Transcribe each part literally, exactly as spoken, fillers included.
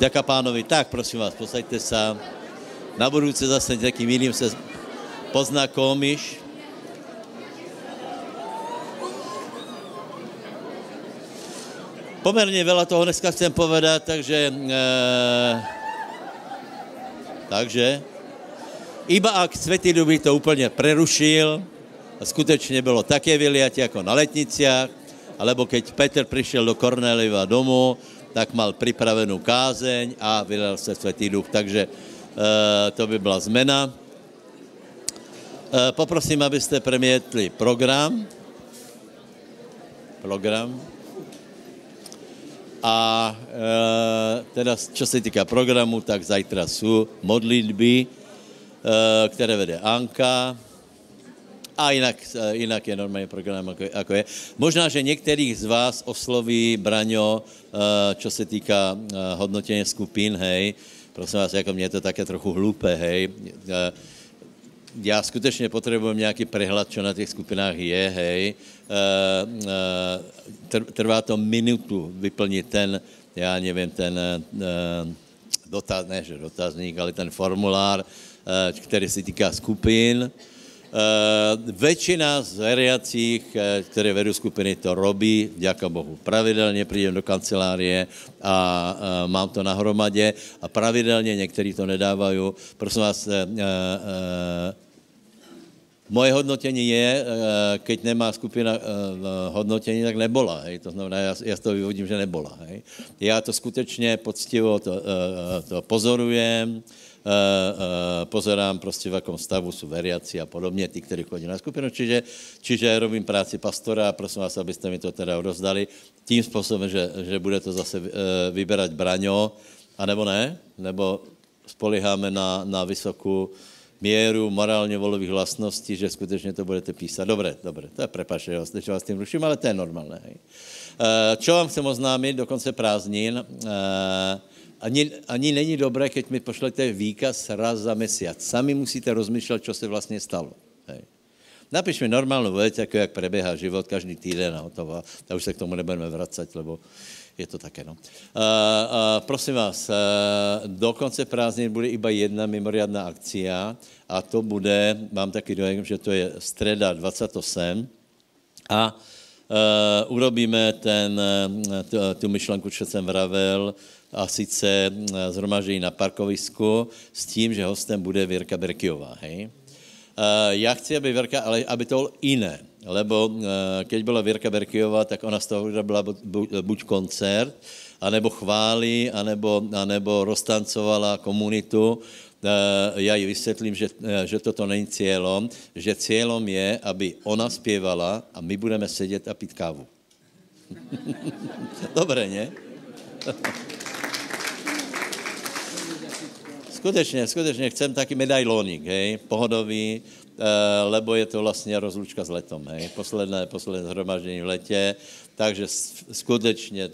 Ďaká pánovi. Tak, prosím vás, posaďte sa. Na budúce zase takým iným sa pozná komiš. Pomerne veľa toho dneska chcem povedať, takže... E, takže... Iba ak Svätý Ľubí to úplne prerušil, a skutečne bolo také vyliatie ako na Letniciach, alebo keď Peter prišiel do Kornélieva domu, tak mal pripravenú kázeň a vylial sa Svätý Duch. Takže e, to by bola zmena. E, poprosím, aby ste premietli program. Program. A e, teraz, čo se týka programu, tak zajtra sú modlitby, e, ktoré vede Anka. A inak, inak je normálne program, ako je, ako je. Možná, že niekterých z vás osloví Braňo, e, čo se týka e, hodnotenia skupín, hej. Prosím vás, ako mne je to také trochu hlúpe, hej. E, ja skutečne potrebujem nejaký prehľad, čo na tých skupinách je, hej. Trvá to minutu vyplniť ten, já nevím, ten dotaz, ne, že dotazník, ale ten formulár, který se týká skupin. Většina z veriacích, které vedou skupiny, to robí, vďaka Bohu. Pravidelně prídem do kancelárie a mám to na hromadě a pravidelně někteří to nedávají. Prosím vás, moje hodnotení je, keď nemá skupina hodnotení, tak nebola. Hej. To znamená, já, já z toho vyvodím, že nebola. Hej. Já to skutečně poctivo to, to pozorujem, pozerám prostě v jakom stavu jsou veriaci a podobně, ty, kteří chodí na skupinu. Čiže, čiže robím práci pastora a prosím vás, abyste mi to teda rozdali tím způsobem, že, že bude to zase vyberať Braňo, anebo ne, nebo spoliháme na, na vysokou mieru morálně volových vlastností, že skutečně to budete písať. Dobre, dobre, to je prepáčte, že vás s tím ruším, ale to je normálné. Hej. Čo vám chcem oznámit do konce prázdnin? Ani, ani není dobré, keď mi pošlete výkaz raz za mesiac. Sami musíte rozmýšľať, čo se vlastně stalo. Hej. Napiš mi normálnu věc, jako jak preběhá život každý týden a hotovo. A už se k tomu nebudeme vracať, lebo je to také, no. Uh, uh, prosím vás, uh, do konce prázdnin bude iba jedna mimoriadná akcia a to bude, mám taký dojem, že to je streda dvadsiateho ôsmeho a uh, urobíme ten, tu, tu myšlenku, čo jsem vravel, a sice zhromaždení na parkovisku s tím, že hostem bude Věrka Berkyjová, hej. Uh, já chci, aby Věrka, ale aby to bylo jiné, lebo uh, keď byla Věrka Berkyjová, tak ona z toho byla bu, buď koncert, anebo chválí, anebo, anebo roztancovala komunitu. Uh, já ji vysvětlím, že, uh, že toto není cílom, že cílom je, aby ona zpěvala a my budeme sedět a pít kávu. Dobré, ne? Skutečně, skutečně chcem taky medailónik, hej, pohodový, lebo je to vlastně rozlučka s letom, hej, posledné, posledné zhromaždění v letě, takže skutečně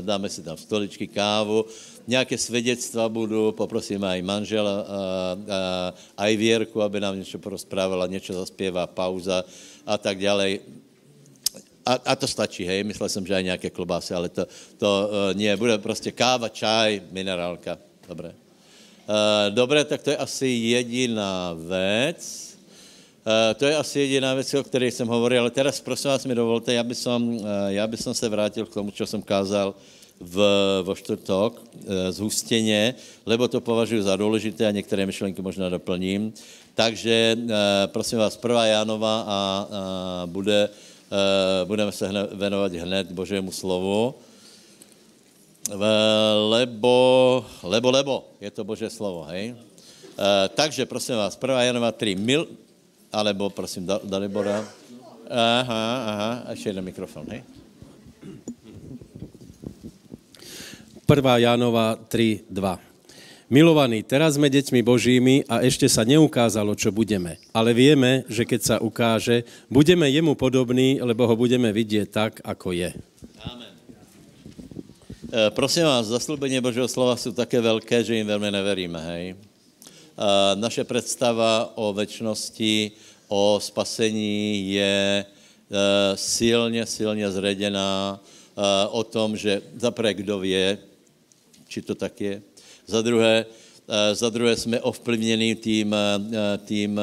dáme si tam stoličky, kávu, nějaké svědectva budu, poprosím aj manžela, aj Věrku, aby nám něco porozprávala, něco zaspěvá, pauza a tak dále. A, a to stačí, hej, myslel jsem, že aj nějaké klobásy, ale to, to nie, bude prostě káva, čaj, minerálka, dobré. Dobré, tak to je asi jediná věc. To je asi jediná věc, o které jsem hovoril, ale teraz prosím vás mi dovolte, já by som, já by som se vrátil k tomu, čo jsem kázal v, vo čtvrtok zhustěně, lebo to považuji za důležité a některé myšlenky možná doplním. Takže prosím vás, prvá Jánova a, a bude, budeme se hne, věnovat hned Božému slovu. Lebo, lebo, lebo, je to Boží slovo, hej. E, takže, prosím vás, prvá Janova tri, mil, alebo, prosím, Dalibora. Aha, aha, ještě jeden mikrofon, hej. Prvá Janova tri, dva. Milovaní, teraz sme deťmi Božími a ešte sa neukázalo, čo budeme. Ale vieme, že keď sa ukáže, budeme jemu podobní, lebo ho budeme vidieť tak, ako je. Amen. Prosím vás, zaslúbenie Božieho slova sú také veľké, že im veľmi neveríme, hej. Naše predstava o večnosti, o spasení je silne, silne zredená o tom, že zaprvé kdo vie, či to tak je. Za druhé, za druhé jsme ovplyvněni tím, tím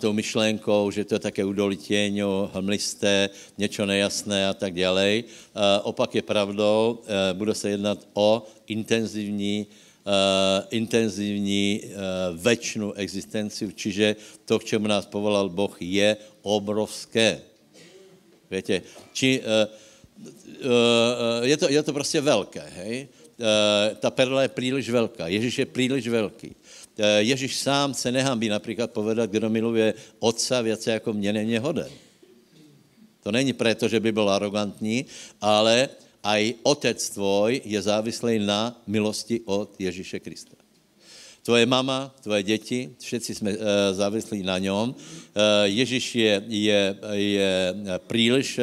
tou myšlenkou, že to je také udolitěňo, mlisté, něco nejasné a tak dále. Opak je pravdou, bude se jednat o intenzivní, intenzivní večnou existenci, čiže to, k čemu nás povolal Boh, je obrovské. Víte, či, je, to, je to prostě velké, hej? Ta perla je príliš velká, Ježíš je príliš velký. Ježíš sám se nehambí například povedat, kdo miluje otca věce jako mě, není hoden. To není proto, že by byl arrogantní, ale aj otec tvoj je závislý na milosti od Ježíše Krista. Tvoje mama, tvoje děti, všetci jsme závislí na něm. Ježíš je, je, je príliš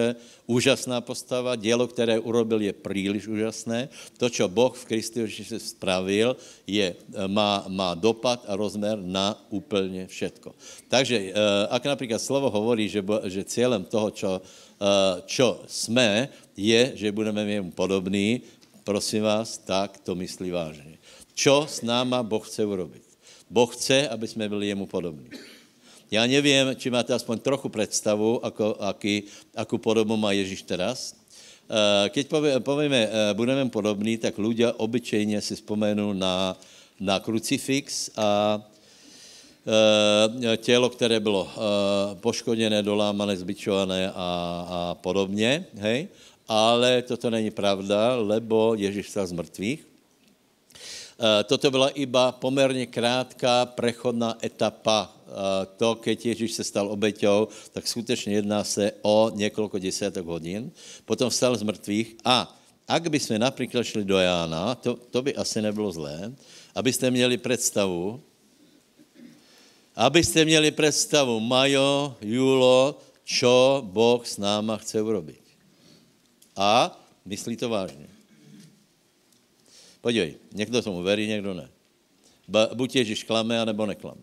úžasná postava, dielo, které urobil, je príliš úžasné. To, čo Boh v Kristu Ježíši spravil, je, má, má dopad a rozmer na úplně všetko. Takže, ak například slovo hovorí, že, že cieľem toho, čo, čo jsme, je, že budeme jemu podobní, prosím vás, tak to myslí vážně. Čo s náma Boh chce urobiť? Boh chce, aby sme byli jemu podobní. Já nevím, či máte aspoň trochu představu, ako, aký, akú podobu má Ježíš teraz. Keď povieme, budeme podobní, tak ľudia obyčejně si vzpomenú na, na krucifix a tělo, které bylo poškodené, dolámané, zbičované a, a podobně. Hej? Ale toto není pravda, lebo Ježíš stal z mrtvých. Toto byla iba poměrně krátká prechodná etapa. To, keď Ježíš se stal obeťou, tak skutečně jedná se o několik desítek hodin. Potom vstal z mrtvých a ak by jsme například šli do Jána, to, to by asi nebylo zlé, abyste měli představu, abyste měli představu, Majo, Julo, čo Boh s náma chce urobiť. A myslí to vážně. Podívej, někdo tomu verí, někdo ne. Buď Ježíš klame, anebo neklame.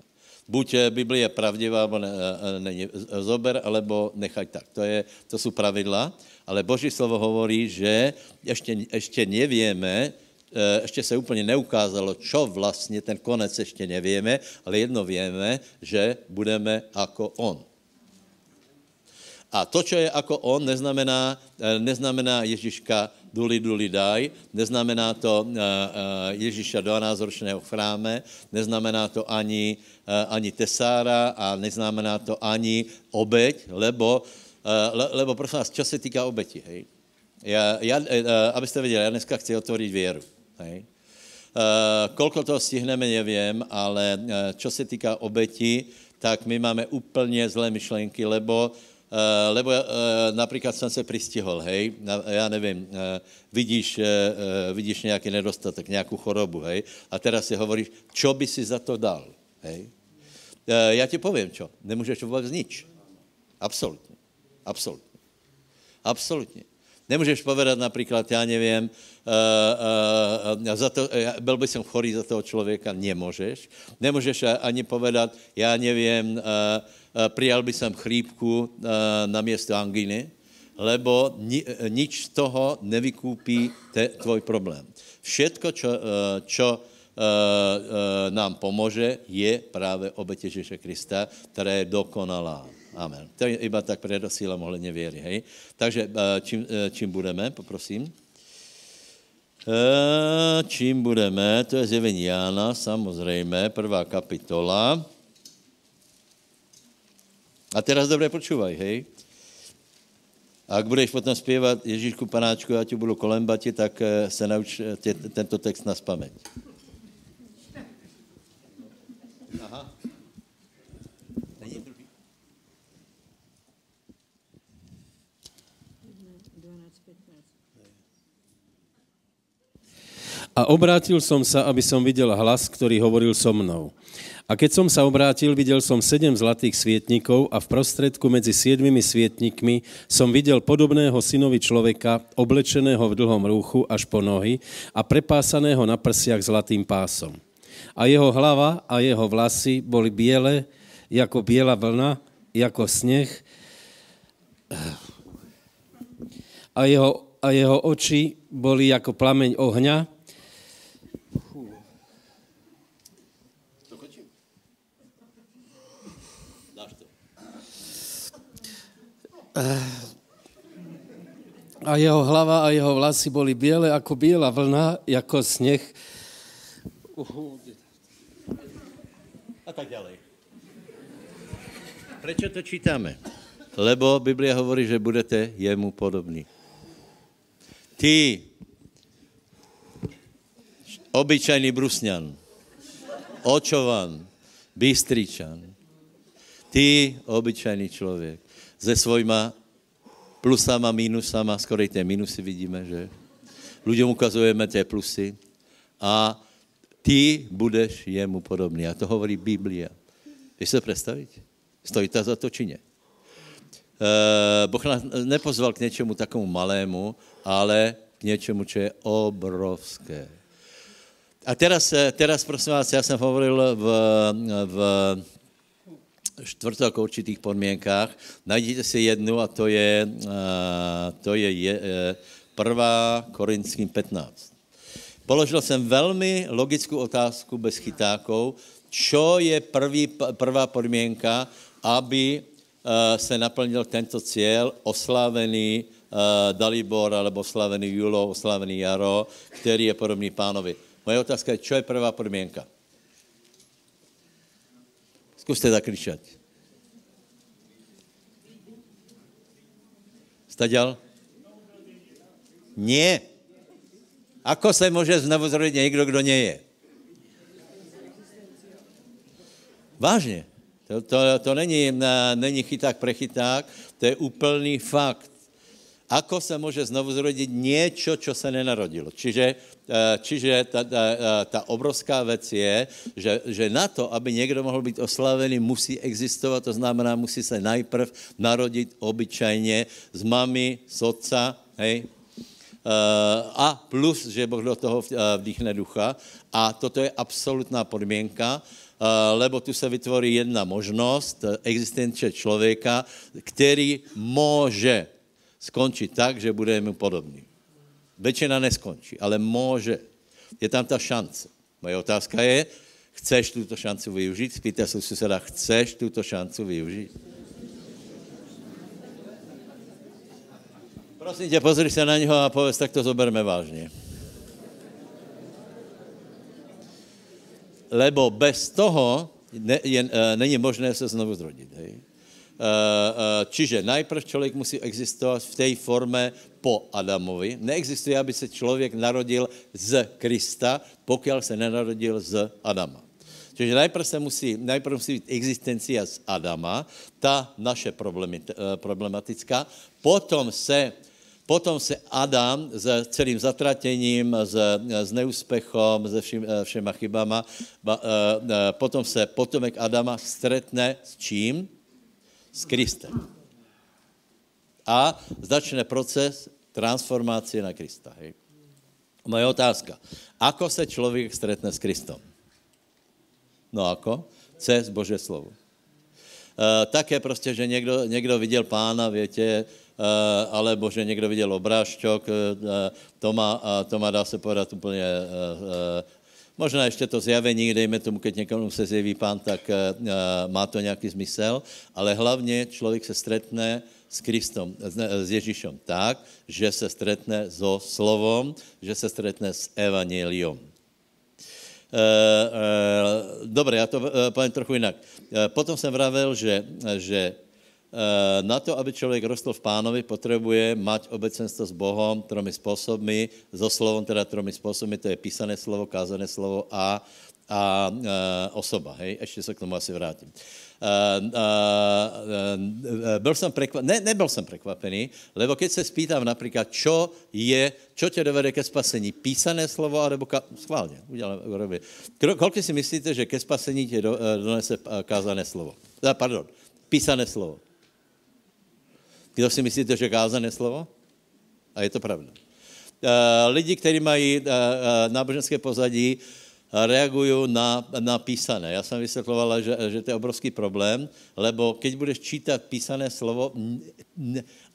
Buď Biblia je pravdivá, nebo ne, ne, ne, zober, alebo nechaj tak. To, je, to jsou pravidla, ale Boží slovo hovorí, že ještě, ještě nevíme, ještě se úplně neukázalo, čo vlastně, ten konec ještě nevíme, ale jedno víme, že budeme jako on. A to, čo je ako on, neznamená, neznamená Ježiška duli duli daj, neznamená to Ježiša dvanáctročného v chráme, neznamená to ani, ani tesára a neznamená to ani obeť, lebo, le, lebo prosím vás, čo se týká obeti, hej? Ja, ja, abyste vedeli, ja dneska chci otvoriť vieru, hej? Koľko toho stihneme, neviem, ale čo se týká obeti, tak my máme úplně zlé myšlenky, lebo Uh, lebo uh, například jsem se pristihol, hej, na, já nevím, uh, vidíš, uh, vidíš nějaký nedostatek, nějakou chorobu, hej, a teraz si hovoríš, čo by si za to dal, hej. Uh, já ti povím, čo, nemůžeš vůbec nič. Absolutně, absolutně, absolutně. Nemůžeš povedat například, já nevím, uh, uh, za to, uh, byl by jsem chorý za toho člověka, nemůžeš. Nemůžeš ani povedat, já nevím, uh, prijal by som chrípku na miesto angíny, lebo ni, nič z toho nevykúpí te, tvoj problém. Všetko, čo, čo nám pomôže, je práve obete Ježíše Krista, ktorá je dokonalá. Amen. To je iba tak predosílam ohledne viery. Hej? Takže čím, čím budeme, poprosím. Čím budeme, to je zjevení Jána, samozrejme, prvá kapitola. A teraz dobre počúvaj, hej. Ak budeš potom spievať Ježíšku panáčku, ja ti budu kolembati, tak se nauč tě, tento text na spameť. Aha. A obrátil som sa, aby som videl hlas, ktorý hovoril so mnou. A keď som sa obrátil, videl som sedem zlatých svietnikov a v prostredku medzi siedmimi svietnikmi som videl podobného synovi človeka, oblečeného v dlhom rúchu až po nohy a prepásaného na prsiach zlatým pásom. A jeho hlava a jeho vlasy boli biele, ako biela vlna, ako sneh. A jeho a jeho oči boli ako plameň ohňa. A jeho hlava a jeho vlasy boli biele ako biela vlna, ako sneh. A tak ďalej. Prečo to čítame? Lebo Biblia hovorí, že budete jemu podobní. Ty, obyčajný Brusňan, Očovan, Bystričan, ty, obyčajný človek, se svojima plusama, minusama, skorej tie minusy vidíme, že? Ľuďom ukazujeme tie plusy a ty budeš jemu podobný. A to hovorí Biblia. Víš sa predstaviť? Stojí ta za to, či nie? Uh, Boh nás nepozval k něčemu takomu malému, ale k něčemu, čo je obrovské. A teraz, teraz prosím vás, já jsem hovoril v, v čtvrtok o určitých podmienkách. Najdete si jednu a to je, uh, to je, je uh, prvá Korinským pätnásť. Položil jsem velmi logickou otázku bez chytákov, čo je prvý, prvá podmienka, aby se naplnil tento cieľ, oslávený uh, Dalibor, alebo oslávený Julo, oslávený Jaro, který je podobný pánovi. Moje otázka je, čo je prvá podmienka? Zkuste zakričať. Staďal? Nie. Ako se může znovuzrodiť někdo, kdo nie je? Vážně. To, to, to není, není chyták prechyták, to je úplný fakt. Ako se může znovu zrodiť niečo, čo se nenarodilo? Čiže, čiže ta, ta, ta obrovská vec je, že, že na to, aby někdo mohl být oslavený, musí existovat, to znamená, musí se najprv narodit obyčajně z mamy, z otca, hej? A plus, že Boh do toho vdýchne ducha. A toto je absolutná podmínka, lebo tu se vytvorí jedna možnost existence člověka, který může skončit tak, že bude mu podobný. Většina neskončí, ale může. Je tam ta šance. Moje otázka je, chceš tuto šancu využít? Spýtaj se suseda, chceš tuto šancu využít? Prosím tě, pozri se na něho a pověz, tak to zoberme vážně. Lebo bez toho ne, je, není možné se znovu zrodit. Hej. Čiže najprv člověk musí existovat v té forme po Adamovi. Neexistuje, aby se člověk narodil z Krista, pokud se nenarodil z Adama. Čiže najprv se musí, najprv musí být existencia z Adama, ta naše problematická, potom se... Potom se Adam s celým zatratením, s, s neúspechom, se všim, všema chybama, ba, e, potom se potomek Adama stretne s čím? S Kristem. A začne proces transformácie na Krista. Hej. Moje otázka. Ako se člověk stretne s Kristom? No ako? Cez Božie slovo. E, tak je prostě, že někdo, někdo viděl pána, větě, alebo že někdo viděl obrážťok, to má, to má, dá se povedat úplně, možná ještě to zjavení, dejme tomu, keď někomu se zjeví pán, tak má to nějaký zmysel, ale hlavně člověk se stretne s Kristom, s Ježíšem tak, že se stretne so slovom, že se stretne s evangeliom. Dobre, já to povím trochu jinak. Potom jsem vravel, že, že na to, aby člověk rostl v pánovi, potřebuje mať obecenstvo s Bohem tromi způsoby, so slovom teda tromi způsoby, to je písané slovo, kázané slovo a, a osoba, hej, ještě se k tomu asi vrátím. Byl jsem prekvapený, ne, nebyl jsem prekvapený, lebo keď se spýtám například, čo je, čo tě dovede ke spasení, písané slovo, alebo ka... schválně, uděláme, kolik si myslíte, že ke spasení tě donese kázané slovo, pardon, písané slovo? Kdo si myslíte, že kázané slovo? A je to pravda. Lidi, kteří mají náboženské pozadí, reagují na, na písané. Já jsem vysvětloval, že, že to je obrovský problém, lebo keď budeš čítat písané slovo,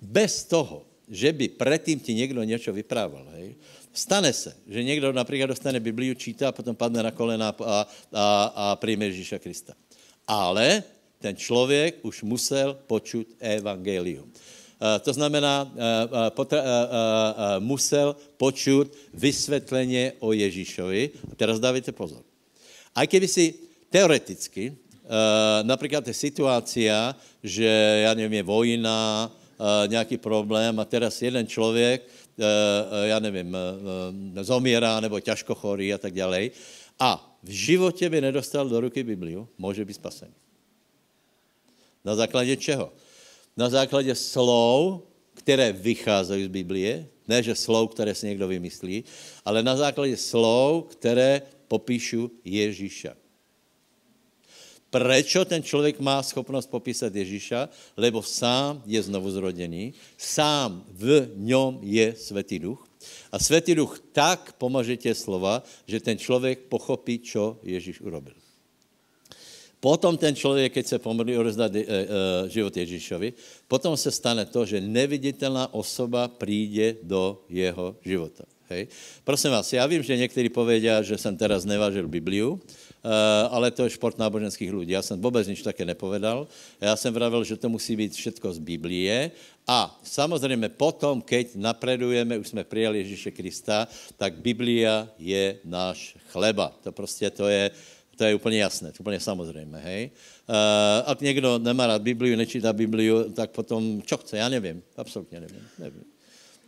bez toho, že by predtým ti někdo něco vyprával. Hej? Stane se, že někdo například dostane Bibliu, čítá a potom padne na kolena a, a, a přijme Ježíša Krista. Ale ten člověk už musel počuť evangelium. To znamená, musel počuť vysvětlení o Ježíšovi. A teraz dávajte pozor. A keby si teoreticky, například je situácia, že já nevím, je vojna, nějaký problém a teraz jeden člověk, já nevím, zomírá nebo ťažko chorý a tak ďalej, a v životě by nedostal do ruky Bibliu, může být spasený. Na základě čeho? Na základě slov, které vycházejí z Biblie, ne že slov, které si někdo vymyslí, ale na základě slov, které popíšu Ježíša. Prečo ten člověk má schopnost popísat Ježíša? Lebo sám je znovu zrodený, sám v něm je Svätý Duch a Svätý Duch tak pomáže tie slova, že ten člověk pochopí, čo Ježíš urobil. Potom ten člověk, keď se pomodlí, odevzdá život Ježíšovi, potom se stane to, že neviditelná osoba přijde do jeho života. Hej. Prosím vás, já vím, že někteří povedia, že jsem teraz nevážil Bibliu, ale to je šport náboženských lidí. Já jsem vůbec nič také nepovedal. Já jsem vravil, že to musí být všetko z Biblie. A samozřejmě potom, keď napredujeme, už jsme přijali Ježíše Krista, tak Biblia je náš chleba. To prostě to je... To je úplně jasné, to úplně samozřejmě, hej. Uh, ak někdo nemá rád Bibliu, nečítá Bibliu, tak potom čo chce, já nevím, absolutně nevím. nevím.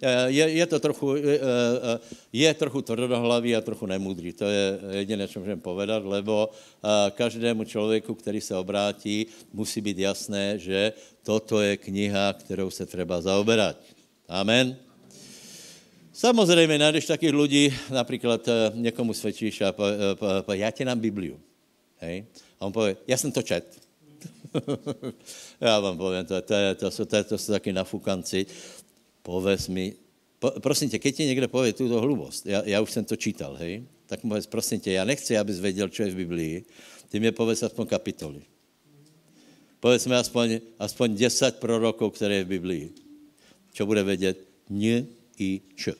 Uh, je, je to trochu, uh, uh, je trochu tvrdohlavý a trochu nemudrý, to je jediné, co můžeme povedat, lebo uh, každému člověku, který se obrátí, musí být jasné, že toto je kniha, kterou se třeba zaoberat. Amen. Samozřejmě, najdeš takých lidí, například někomu svědčíš a poví, já ti dám Bibliu. Hej? A on poví, já jsem to čet. Já vám povím, to, to, to, to, to, to jsou taky nafukanci. Pověz mi, po, prosím tě, keď ti někde poví tuto hlubost, já, já už jsem to čítal, hej? Tak mu pověz, prosím tě, já nechci, abys věděl, co je v Biblii, ty mě pověz aspoň kapitoly. Pověz mi aspoň, aspoň deset proroků, které je v Biblii. Co bude vědět? Ně i č.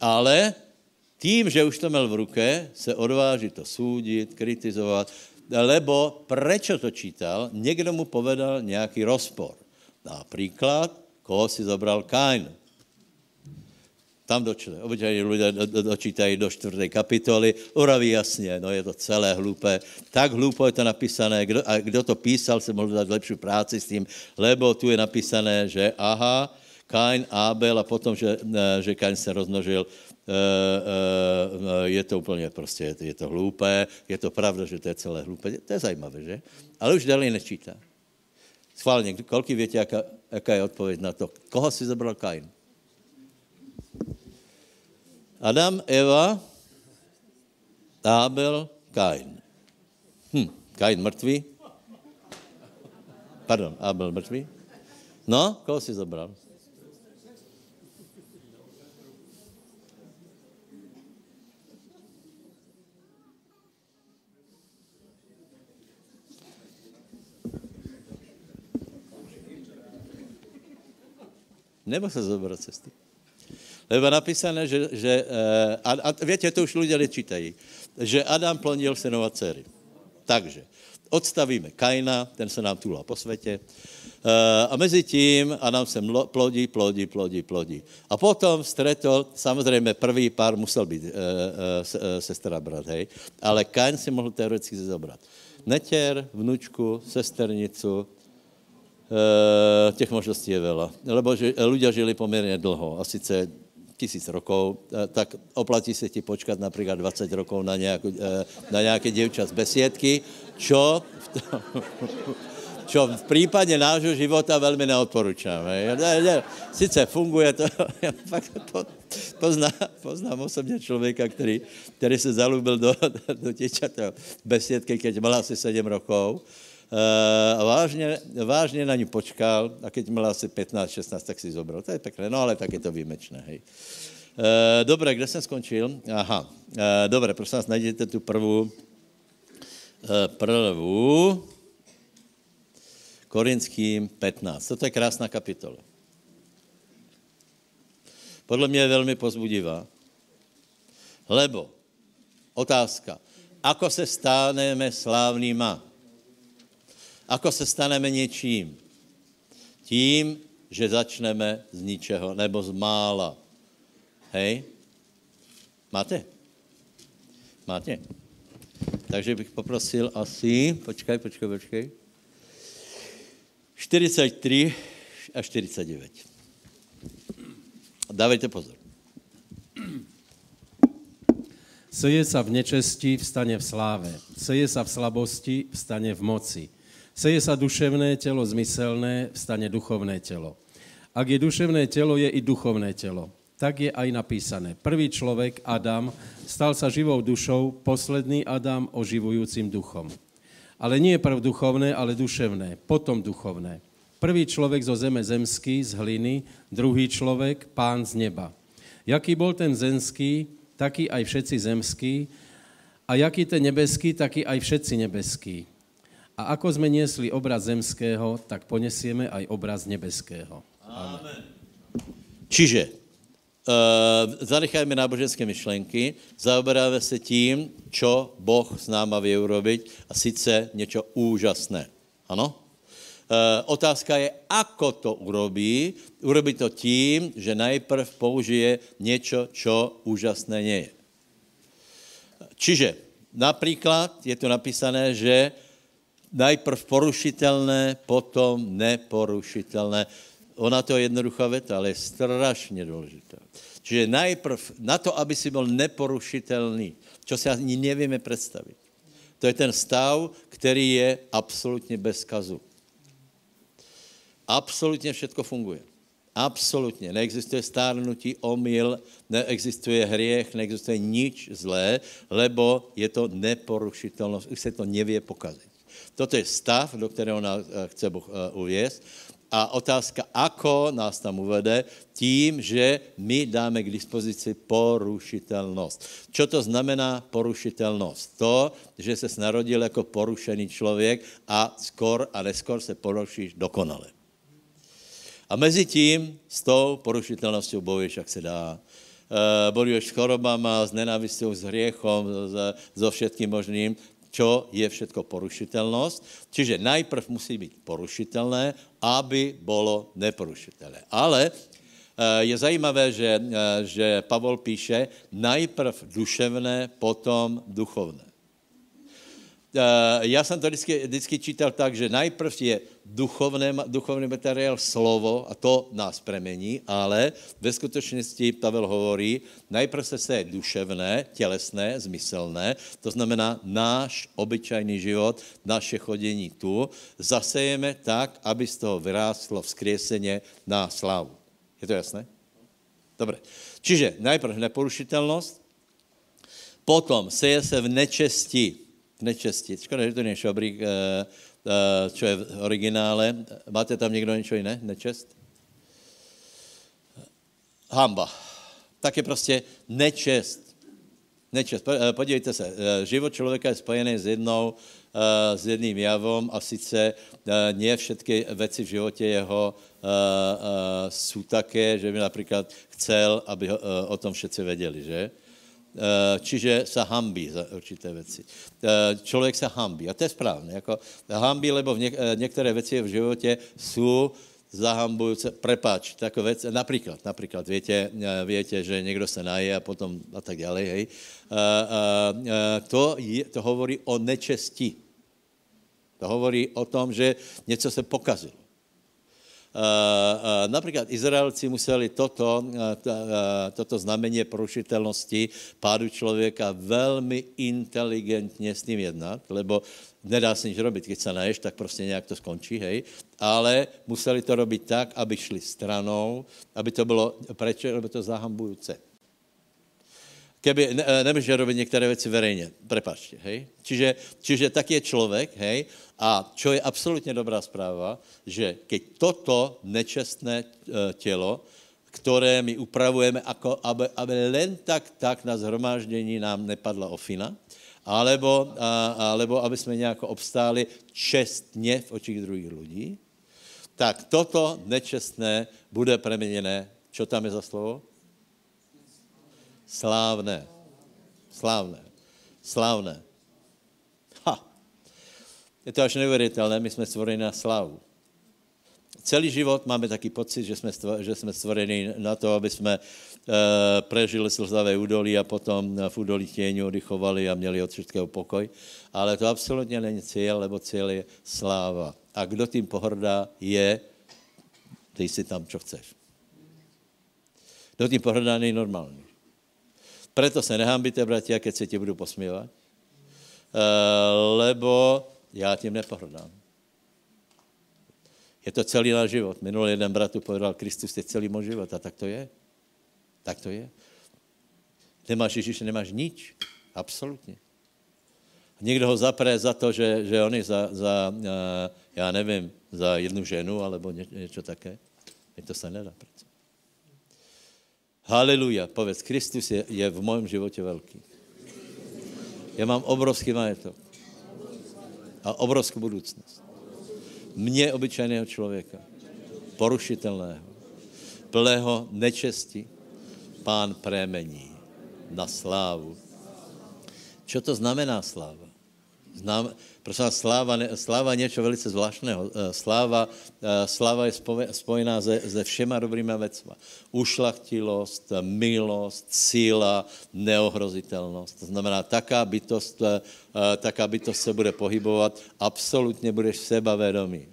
Ale tím, že už to měl v ruce, se odváží to súdit, kritizovat, lebo prečo to čítal, někdo mu povedal nějaký rozpor. Například, koho si zobral Kain. Tam dočítají, obyčejní lidé dočítají do čtvrté kapitoly, uraví jasně, no je to celé hlupé, tak hlupo je to napísané, kdo, a kdo to písal, se mohl dát lepší práci s tím, lebo tu je napísané, že aha, Kain, Abel a potom, že, že Kain se rozmnožil, je to úplně prostě, je to hloupé, je to pravda, že to je celé hloupé, to je zajímavé, že? Ale už dalej nečítá. Schválně, kolik víte, jaká, jaká je odpověď na to? Koho si zabral Kain? Adam, Eva, Abel, Kain. Hm, Kain mrtvý. Pardon, Abel mrtvý. No, koho si zabral? Nebo sa zobrať cesty. Lebo napísané, že, že a, a viete, to už ľudia nečítají, že Adam plnil synov a dcery. Takže odstavíme Kaina, ten se nám túlá po svete, a mezi tím Adam se plodí, plodí, plodí, plodí. A potom stretol, samozřejmě prvý pár musel být e, e, sestra brat, hej, ale Kain si mohl teoreticky zobrat netier, vnučku, sesternicu. Uh, těch možností je veľa. Lebo že, ľudia žili poměrně dlho, a sice tisíc rokov, uh, tak oplatí se ti počkat například dvadsať rokov na, nejakú, uh, na nějaké děvča z besiedky, čo v, to, čo v prípade nášho života velmi neodporučám. Sice funguje to, já to pozná, poznám osobně člověka, který, který se zalubil do, do děvčata z besiedky, keď mala asi sedem rokov, Uh, vážně, vážně na ní počkal a keď měla asi pätnásť šestnásť, tak si zobral. To je pekné, no ale tak je to výjimečné, hej. Uh, Dobre, kde jsem skončil? Aha, uh, dobre, prosím vás, najdete tu prvú, uh, prvú Korinským pätnásť. To je krásná kapitola. podle mě je velmi pozbudivá. Lebo, otázka, ako se staneme slávnýma? Ako se staneme něčím? Tím, že začneme z ničeho, nebo z mála. Hej? Máte? Máte? Takže bych poprosil asi, počkej, počkej, počkej, čtyřicet tři a čtyřicet devět. Dávejte pozor. Seje sa v nečesti, vstane v sláve. Seje sa v slabosti, vstane v moci. Seje sa duševné telo zmyselné, vstane duchovné telo. Ak je duševné telo, je i duchovné telo. Tak je aj napísané. Prvý človek, Adam, stal sa živou dušou, posledný Adam oživujúcim duchom. Ale nie prv duchovné, ale duševné, potom duchovné. Prvý človek zo zeme zemský, z hliny, druhý človek, pán z neba. Jaký bol ten zemský, taký aj všetci zemskí, a jaký ten nebeský, taký aj všetci nebeskí. A ako sme niesli obraz zemského, tak ponesieme aj obraz nebeského. Amen. Amen. Čiže Uh, zanechajme náboženské myšlenky, zaoberáme se tím, čo Boh s náma vie urobiť, a sice něco úžasné. Ano? Uh, otázka je, ako to urobí. Urobí to tím, že najprv použije něco, čo úžasné nie je. Čiže napríklad je tu napísané, že najprv porušitelné, potom neporušitelné. Ona to je jednoduchá veta, ale je strašně důležitá. Čiže najprv na to, aby si byl neporušitelný, čo si ani nevíme představit. To je ten stav, který je absolutně bez kazu. Absolutně všechno funguje. Absolutně. Neexistuje stárnutí, omyl, neexistuje hriech, neexistuje nič zlé, lebo je to neporušitelnost. Už se to nevě pokazit. Toto je stav, do kterého nás chce Bůh uvěst. A otázka, ako nás tam uvede, tím, že my dáme k dispozici porušitelnost. Čo to znamená porušitelnost? To, že ses narodil jako porušený člověk a skor a neskor se porušíš dokonale. A mezi tím s tou porušitelností bojuješ, jak se dá. Bojuješ s chorobama, s nenávistou, s hriechom, so všetkým možným, čo je všetko porušitelnosť. Čiže najprv musí byť porušitelné, aby bolo neporušitelné. Ale je zajímavé, že, že Pavol píše najprv duševné, potom duchovné. Já jsem to vždycky, vždycky čítal tak, že najprv je duchovné, duchovný materiál slovo a to nás premění, ale ve skutečnosti Pavel hovorí, najprv se se duševné, tělesné, zmyselné, to znamená náš obyčajný život, naše chodění tu, zasejeme tak, aby z toho vyrástlo vzkriesenie na slávu. Je to jasné? Dobre. Čiže najprv neporušitelnost, potom seje se v nečesti, nečesti. Škoda, že to není šabrík, čo je v originále. Máte tam někdo něco jiné? Nečest? Hamba. Tak je prostě nečest. Nečest. Podívejte se. Život člověka je spojený s jednou, s jedným javom, a sice nie všetky věci v životě jeho jsou také, že by například chcel, aby o tom všetci věděli, že? Čiže sa hambí za určité veci. Člověk sa hambí, a to je správně. Jako hambí, lebo v něk některé věci v životě jsou zahambujúce, prepáč, taková vec, například, například, viete, viete, že někdo se naje a potom a tak ďalej, hej. To, je, to hovorí o nečesti. To hovorí o tom, že něco se pokazilo. Uh, uh, napríklad Izraelci museli toto, uh, t, uh, toto znamenie porušitelnosti pádu človeka veľmi inteligentne s tým jednať, lebo nedá sa nič robiť, keď sa naješ, tak proste nejak to skončí, hej. Ale museli to robiť tak, aby šli stranou, aby to bolo preč, lebo to zahambujúce. Keby, ne, nemôžeš robiť niektoré veci verejne, prepáčte, hej. Čiže, čiže taký je človek, hej, a čo je absolútne dobrá správa, že keď toto nečestné telo, ktoré my upravujeme, ako, aby, aby len tak, tak na zhromáždení nám nepadla ofina, alebo, a, alebo aby sme nejako obstáli čestne v očích druhých ľudí, tak toto nečestné bude premenené, čo tam je za slovo? Slávné. Slávné. Slávné. Ha. Je to až neuvěřitelné, my jsme stvoreni na slávu. Celý život máme taký pocit, že jsme, že jsme stvoreni na to, aby jsme e, prežili slzavé údolí a potom v údolí těňu oddychovali a měli od všetkého pokoj. Ale to absolutně není cíl, lebo cíl je sláva. A kdo tím pohrdá, je, dej si tam, čo chceš. Kdo tím pohrdá, není normální. Preto se nehambíte, bratia, keď se ti budu posmívat, e, lebo já tím nepohrdám. Je to celý náš život. Minulý jeden bratu povedal, Kristus je celý můj život. A tak to je. Tak to je. Nemáš Ježíše, nemáš nič. Absolutně. Někdo ho zapré za to, že, že on je za, za, já nevím, za jednu ženu, alebo ně, něco také. Mě to se nedá. Haleluja. Povedz, Kristus je, je v mém životě velký. Já mám obrovský majetok. A obrovskou budoucnost. Mně, obyčejného člověka, porušitelného, plného nečesti, Pán prémení na slávu. Čo to znamená sláva? Znám, prosím, sláva, sláva je něco velice zvláštného. Sláva, sláva je spojená se, se všema dobrýma věcma. Ušlachtilost, milost, síla, neohrozitelnost. To znamená, taká bytost, taká bytost se bude pohybovat, absolutně budeš sebavědomý.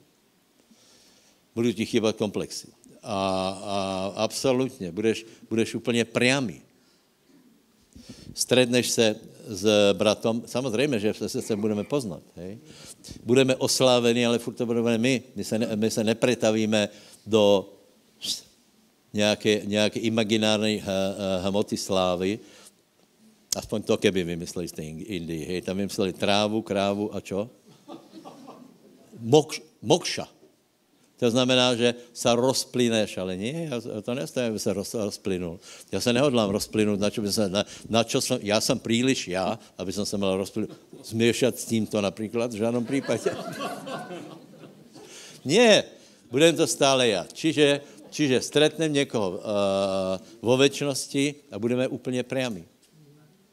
Budou ti chybět komplexy. A, a absolutně budeš, budeš úplně priamý. Stretneš se s bratom, samozřejmě, že se, se budeme poznat, hej? Budeme osláveni, ale furt to budeme my, my se, ne, my se nepretavíme do nějaké, nějaké imaginární hmoty slávy, aspoň to, keby vymysleli z té Indii, hej? Tam vymysleli trávu, krávu a čo? Mokš, mokša. To znamená, že se rozplyneš, ale nie, já to nestojím, aby se roz, rozplynul. Já se nehodlám rozplynout, na čo by se, na, na čo jsem, já jsem príliš já, aby jsem se měl rozplynout, změšat s tímto například, v žádném případě. Nie, budem to stále já. Čiže, čiže stretnem někoho uh, vo večnosti a budeme úplně priami.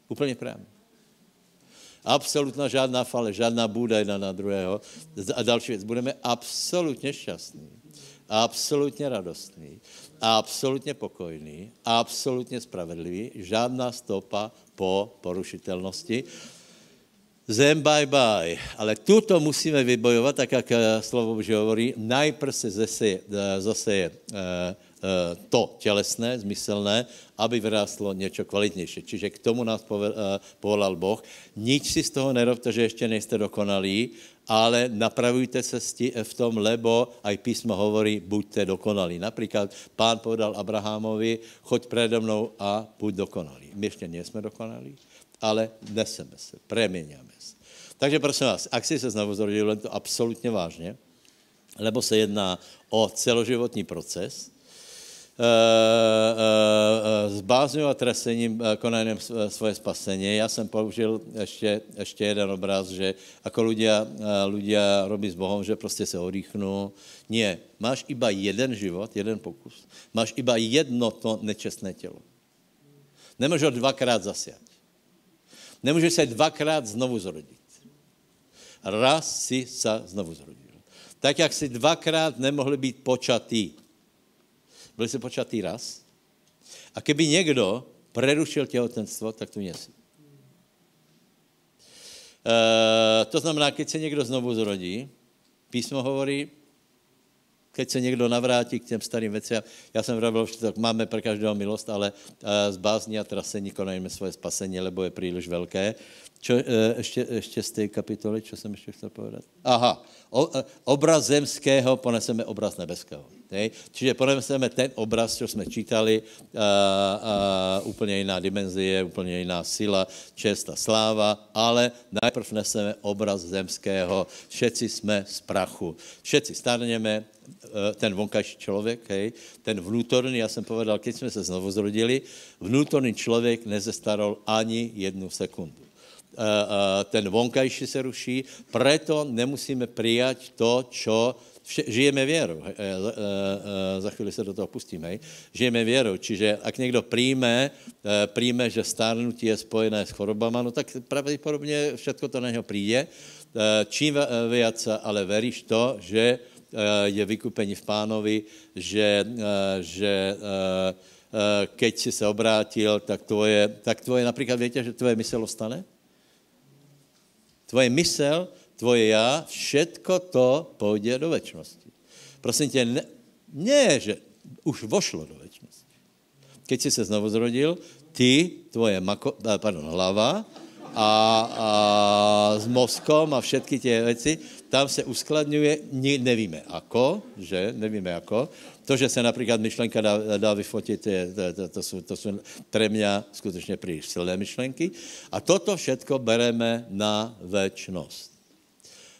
Úplně priami. Absolutně žádná fale, žádná bůda jedna na druhého. A další věc, budeme absolutně šťastní, absolutně radostní, absolutně pokojní, absolutně spravedliví, žádná stopa po porušitelnosti. Zem bye bye. Ale tuto musíme vybojovat, tak jak slovo Boží hovorí, najprv se zase, zase je to tělesné, zmyselné, aby vyrástlo něco kvalitnější. Čiže k tomu nás povolal Boh. Nič si z toho nerobte, že ještě nejste dokonalí, ale napravujte se v tom, lebo aj písmo hovorí, buďte dokonalí. Například Pán povedal Abrahamovi, choď prede mnou a buď dokonalý. My ještě nejsme dokonalí, ale neseme se, preměňáme se. Takže prosím vás, ak si se znovu zrodil, len to absolutně vážně, lebo se jedná o celoživotní proces, s bázňou a tresením konajem svoje spasenie. Já jsem použil ještě, ještě jeden obraz, že jako ľudia, ľudia robí s Bohem, že prostě se odýchnou. Nie, máš iba jeden život, jeden pokus. Máš iba jedno to nečestné tělo. Nemůžeš ho dvakrát zasiať. Nemůžeš se dvakrát znovu zrodit. Raz si se znovu zrodil. Tak, jak si dvakrát nemohli být počatý. Byli si počatý raz. A keby někdo prerušil těhotenstvo, tak tu nesi. E, to znamená, keď se někdo znovu zrodí, písmo hovorí, keď se někdo navrátí k těm starým věcem, já jsem vravil, že tak máme pro každého milost, ale e, z bázní a trasení konajme svoje spasení, lebo je příliš velké. Čo, e, ještě, ještě z té kapitoly, čo jsem ještě chtěl povedat? Aha, o, obraz zemského poneseme obraz nebeského. Hej. Čiže poneseme ten obraz, co jsme čítali, a, a, úplně jiná dimenzie, úplně jiná síla, čest a sláva, ale najprv neseme obraz zemského. Všetci jsme z prachu. Všetci starneme, ten vonkajší člověk, hej, ten vnútorný, já jsem povedal, když jsme se znovu zrodili, vnútorný člověk nezestaral ani jednu sekundu. Ten vonkajší se ruší, proto nemusíme přijat to, co vše, žijeme vierou. E, e, e, za chvíli se do toho pustíme. Hej. Žijeme vierou, čiže ak niekto príjme, e, príjme, že stárnutí je spojené s chorobama, no tak pravdepodobne všetko to na neho príde. E, čím viac ale veríš to, že e, je vykúpení v Pánovi, že, e, že e, keď si sa obrátil, tak tvoje, tak tvoje, napríklad viete, že tvoje mysel ostane? Tvoje mysel, tvoje já, všetko to pôjde do večnosti. Prosím tě, ne, nie, že už vošlo do večnosti. Keď si sa znovu zrodil, ty, tvoje mako, pardon, hlava a, a s mozkom a všetky tie veci, tam se uskladňuje, nevíme ako, že, nevíme ako. To, že se například myšlenka dá, dá vyfotit, je, to, to, to, jsou, to jsou pre mňa skutečně príliš silné myšlenky. A toto všetko bereme na večnost.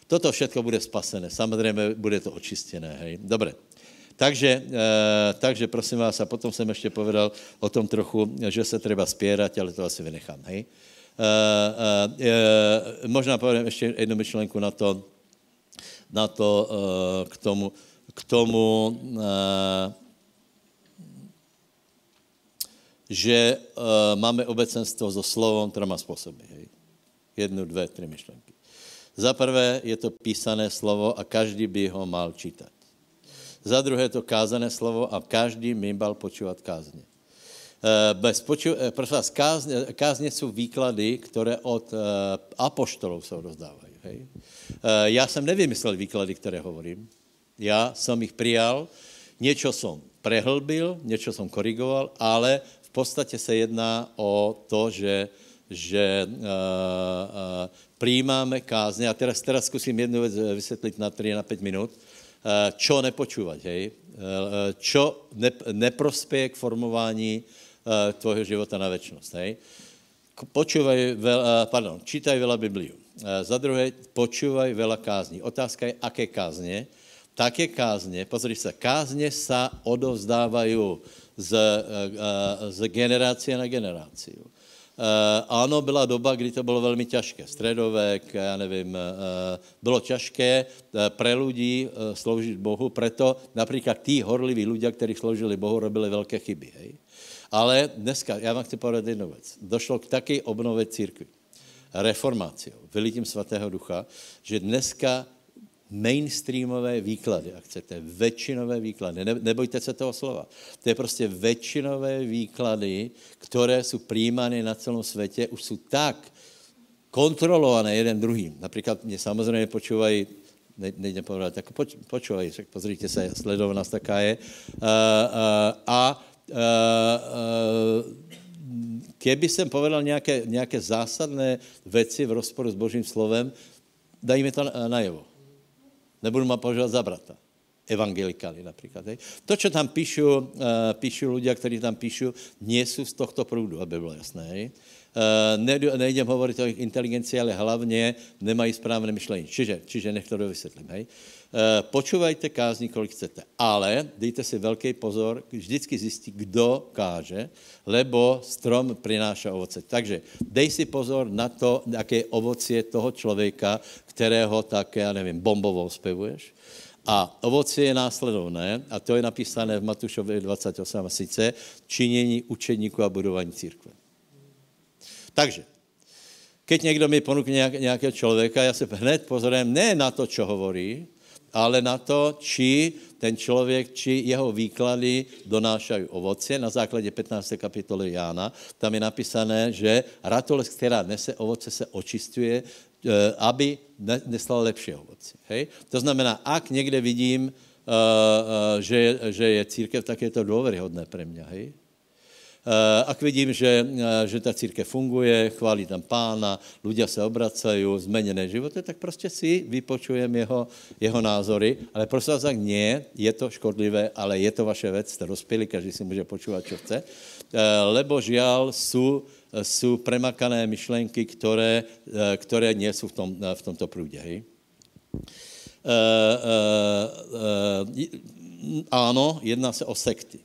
Toto všetko bude spasené. Samozřejmě bude to očistené, hej. Dobre. Takže, e, takže prosím vás, a potom jsem ještě povedal o tom trochu, že se treba spierať, ale to asi vynechám, hej. E, e, e, možná povedem ještě jednu myšlenku na to, na to e, k tomu, k tomu, že máme obecenstvo so slovom troma spôsoby. Hej. Jednu, dve, tri myšlenky. Za prvé je to písané slovo a každý by ho mal čítať. Za druhé je to kázané slovo a každý by mal počúvať kázne. Bez poču... Prosím vás, kázne, kázne sú výklady, ktoré od apoštolov sa rozdávajú. Hej. Ja som nevymyslel výklady, ktoré hovorím. Já jsem ich prijal, něco jsem prehlbil, něco jsem korigoval, ale v podstatě se jedná o to, že, že uh, uh, přijímáme kázně. A teraz, teraz zkusím jednu věc vysvětlit na tri, na päť minut. Uh, čo nepočúvať, hej? Uh, čo ne, neprospěje k formování uh, tvojho života na večnost, hej? Počúvaj veľa, pardon, čítaj veľa Bibliu. Uh, za druhé, počúvaj veľa kázní. Otázka je, aké kázně. Také kázne, pozri sa, kázne sa odovzdávajú z, z generácie na generáciu. Áno, byla doba, kdy to bylo velmi ťažké. Stredovek, ja nevím, bylo ťažké pre ľudí sloužiť Bohu, preto napríklad tí horliví ľudia, ktorí sloužili Bohu, robili veľké chyby. Hej? Ale dneska, ja vám chci povedať jednu vec, došlo k takej obnove církvy, reformáciou, vylitím Svatého Ducha, že dneska mainstreamové výklady, ak chcete, väčšinové výklady, ne, nebojte se toho slova. To je prostě väčšinové výklady, které jsou přijímány na celém světě, už jsou tak kontrolované jeden druhým. Například mě samozřejmě počúvají, ne, nejde povedať, tak poč, počúvají, tak pozrite se, sledovnost taká je. A keby jsem povedal nějaké, nějaké zásadné věci v rozporu s Božím slovem, dají mi to najevo. Nebudu ma považovať za brata. Evangelikáli napríklad. Hej. To, čo tam píšu, uh, píšu ľudia, ktorí tam píšu, nie sú z tohto prúdu, aby bolo jasné. Hej. Uh, nejdem hovoriť o ich inteligencii, ale hlavne nemají správne myšlenie. Čiže, čiže nech to dovysvetlím. Hej. Uh, počúvajte kázni, kolik chcete, ale dejte si veľký pozor, vždycky zistí, kdo káže, lebo strom prináša ovoce. Takže dej si pozor na to, aké je ovocie toho človeka, kterého také, já nevím, bombovou zpěvuješ. A ovoce je následovné, a to je napísané v Matušovi dvacet osm, a sice činění učedníků a budování církve. Takže, keď někdo mi ponukne nějakého člověka, já se hned pozorem ne na to, čo hovorí, ale na to, či ten člověk, či jeho výklady donášají ovoce. Na základě pätnástej kapitoly Jána, tam je napísané, že ratolesť, která nese ovoce, se očistuje, aby nesla lepšie ovoci. Hej? To znamená, ak niekde vidím, že je, že je církev, tak je to dôveryhodné pre mňa. Hej? Ak vidím, že, že tá církev funguje, chválí tam Pána, ľudia sa obracajú, zmenené životy, tak proste si vypočujem jeho, jeho názory. Ale prosím vás, ak nie, je to škodlivé, ale je to vaše vec, ste rozpili, každý si môže počúvať, čo chce. Lebo žiaľ sú... sú premakané myšlenky, ktoré, ktoré nie sú v, tom, v tomto prúde. Hej. E, e, e, áno, jedná sa o sekty.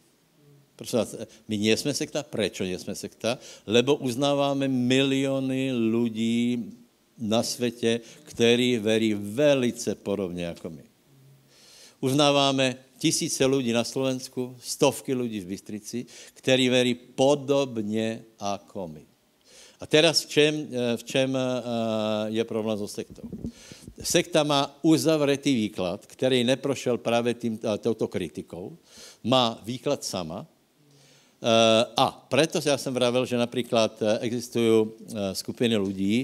Prosím vás, my nie sme sekta. Prečo nie sme sekta? Lebo uznávame milióny ľudí na svete, ktorí verí velice podobne ako my. Uznáváme tisíce ľudí na Slovensku, stovky ľudí v Bystrici, ktorí verí podobne ako my. A teraz v čem, v čem je problém so sektou? Sekta má uzavretý výklad, který neprošel právě touto kritikou. Má výklad sama. A preto já jsem vravel, že například existují skupiny lidí,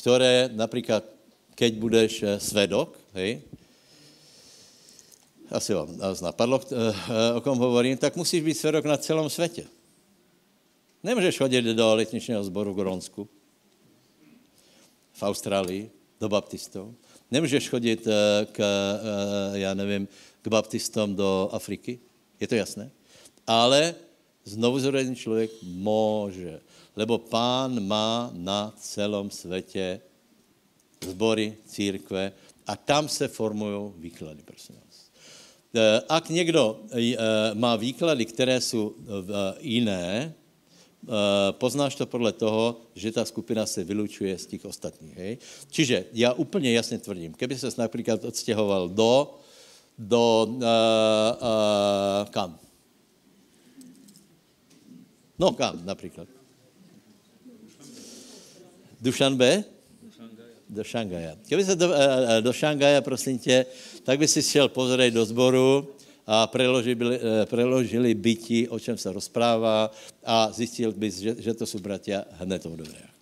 které například, keď budeš svedok, hej, asi vám napadlo, o kom hovorím, tak musíš být svedok na celém světě. Nemůžeš chodit do letničního sboru v Grónsku, v Austrálii, do baptistů. Nemůžeš chodit k, já nevím, k baptistům do Afriky, je to jasné. Ale znovuzrodený člověk může, lebo Pán má na celém světě zbory, církve a tam se formují výklady, prosím vás. Ak někdo má výklady, které jsou jiné, poznáš to podle toho, že ta skupina se vylučuje z těch ostatních. Hej? Čiže já úplně jasně tvrdím, keby ses například odstěhoval do, do uh, uh, kam? No, kam například? Dušanbe? Do Šangaja. Keby se do, uh, do Šangaja, prosím tě, tak by si šel pozrieť do sboru a preložili, preložili by ti, o čem se rozprává, a zjistil by, že, že to jsou bratia hned od dobrého.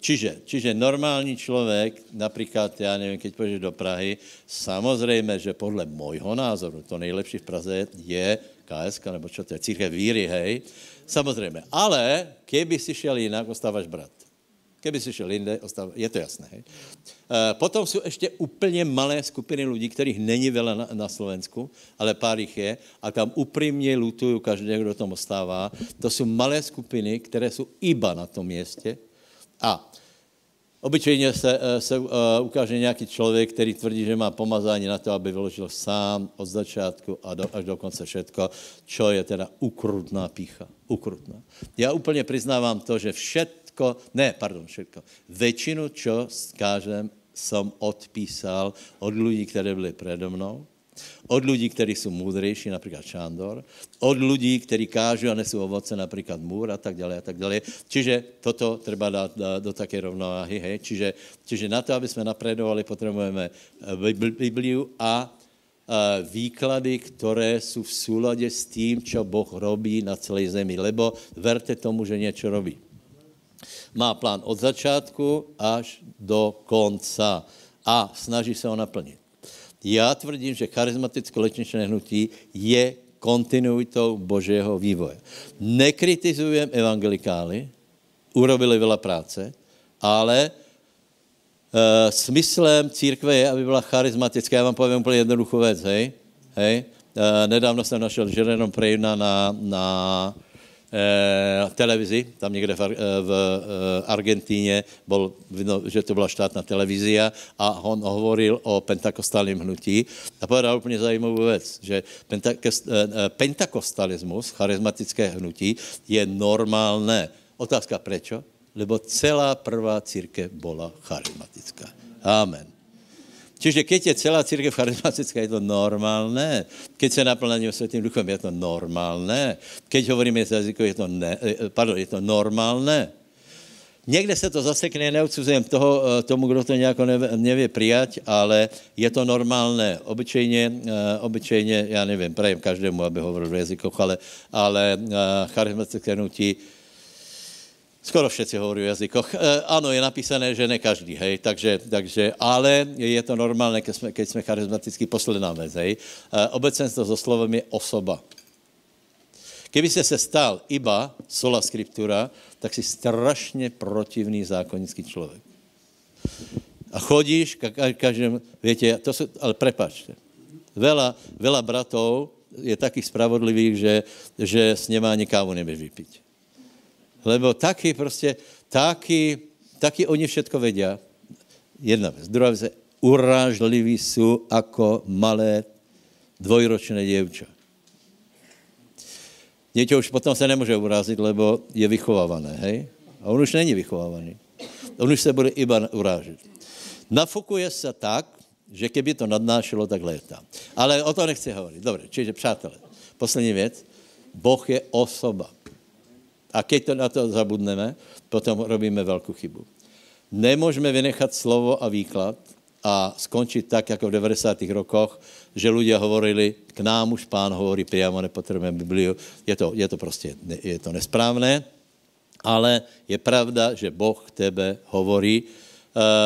Čiže, čiže normální člověk, například, já nevím, keď půjdeš do Prahy, samozřejmě, že podle mojho názoru to nejlepší v Praze je ká es ká, nebo čo to je, církev víry, hej, samozřejmě. Ale keby si šel jinak, ostáváš brat. Keby si šel jinde, je to jasné. Hej? Potom jsou ještě úplně malé skupiny lidí, kterých není veľa na, na Slovensku, ale pár jich je, a tam upřímně lutuju každého, kdo tam ostává. To jsou malé skupiny, které jsou iba na tom městě. A obyčejně se, se uh, ukáže nějaký člověk, který tvrdí, že má pomazání na to, aby vyložil sám od začátku a do, až do konce všetko, čo je teda ukrutná pícha. Ukrutná. Já úplně přiznávám to, že všetko, ne, pardon, všetko. Většinu, čo skážem, jsem odpísal od lidí, které byli přede mnou, od lidí, kteří jsou moudrejší, například Šándor, od lidí, kteří kážu a nesou ovoce, například Můr a tak dále a tak dále. Čiže toto treba dát do také rovnováhy, hej. Čiže, čiže na to, aby jsme napredovali, potřebujeme Bibliu a výklady, které jsou v súlade s tím, čo Boh robí na celé zemi, lebo verte tomu, že něco robí. Má plán od začátku až do konca a snaží se ho naplnit. Já tvrdím, že charizmaticko-letničné hnutí je kontinuitou Božího vývoje. Nekritizujem evangelikály, urobili veľa práce, ale e, smyslem církve je, aby byla charizmatická. Já vám povím úplně jednoduchou věc, hej? Hej? E, nedávno jsem našel Želenom Prejna na... na televizi, tam někde v Argentíně, bol, že to byla štátna televizia a on hovoril o pentakostálním hnutí a povedal úplně zajímavou věc, že pentakostalismus, charizmatické hnutí, je normálné. Otázka prečo? Lebo celá prvá církev byla charizmatická. Amen. Čiže keď je celá církev charizmatická, je to normálné. Keď sa naplňajú Svätým Duchom, je to normálné. Keď hovoríme z jazyku, je to, ne, pardon, je to normálné. Někde se to zasekne, neodsuzujem toho, tomu, kdo to nějak nevě prijať, ale je to normálné. Obyčejně, obyčejně, já nevím, prajem každému, aby hovoril v jazykoch, ale, ale charizmatické hnutí, skoro všetci hovorí o jazykoch. E, ano, je napísané, že ne každý, hej, takže, takže ale je to normálne, keď sme, keď sme charizmatický, posledná vec, hej. E, obecenstvo so slovom je osoba. Keby ste se stal iba sola scriptura, tak si strašne protivný zákonnický človek. A chodíš, ka- každém, viete, to sú, ale prepáčte, veľa, veľa bratov je takých spravodlivých, že, že s nemá ani kávu nebudeš vypiť. Lebo taky prostě, taky, taky oni všetko vedia. Jedna věc. Druhá věc je, urážliví jsou jako malé dvojročné děvča. Děťo už potom se nemůže urázit, lebo je vychovávané, hej? A on už není vychovávaný. On už se bude iba urážit. Nafokuje se tak, že keby to nadnášelo, tak létám. Ale o to nechci hovorit. Dobře, čiže přátelé, poslední věc. Boh je osoba. A keď to na to zabudneme, potom robíme velkou chybu. Nemůžeme vynechat slovo a výklad a skončit tak, jako v devadesátých rokoch, že lidé hovorili, k nám už pán hovorí priamo, nepotřebujeme Bibliu. Je to, je to prostě je to nesprávné, ale je pravda, že Boh tebe hovorí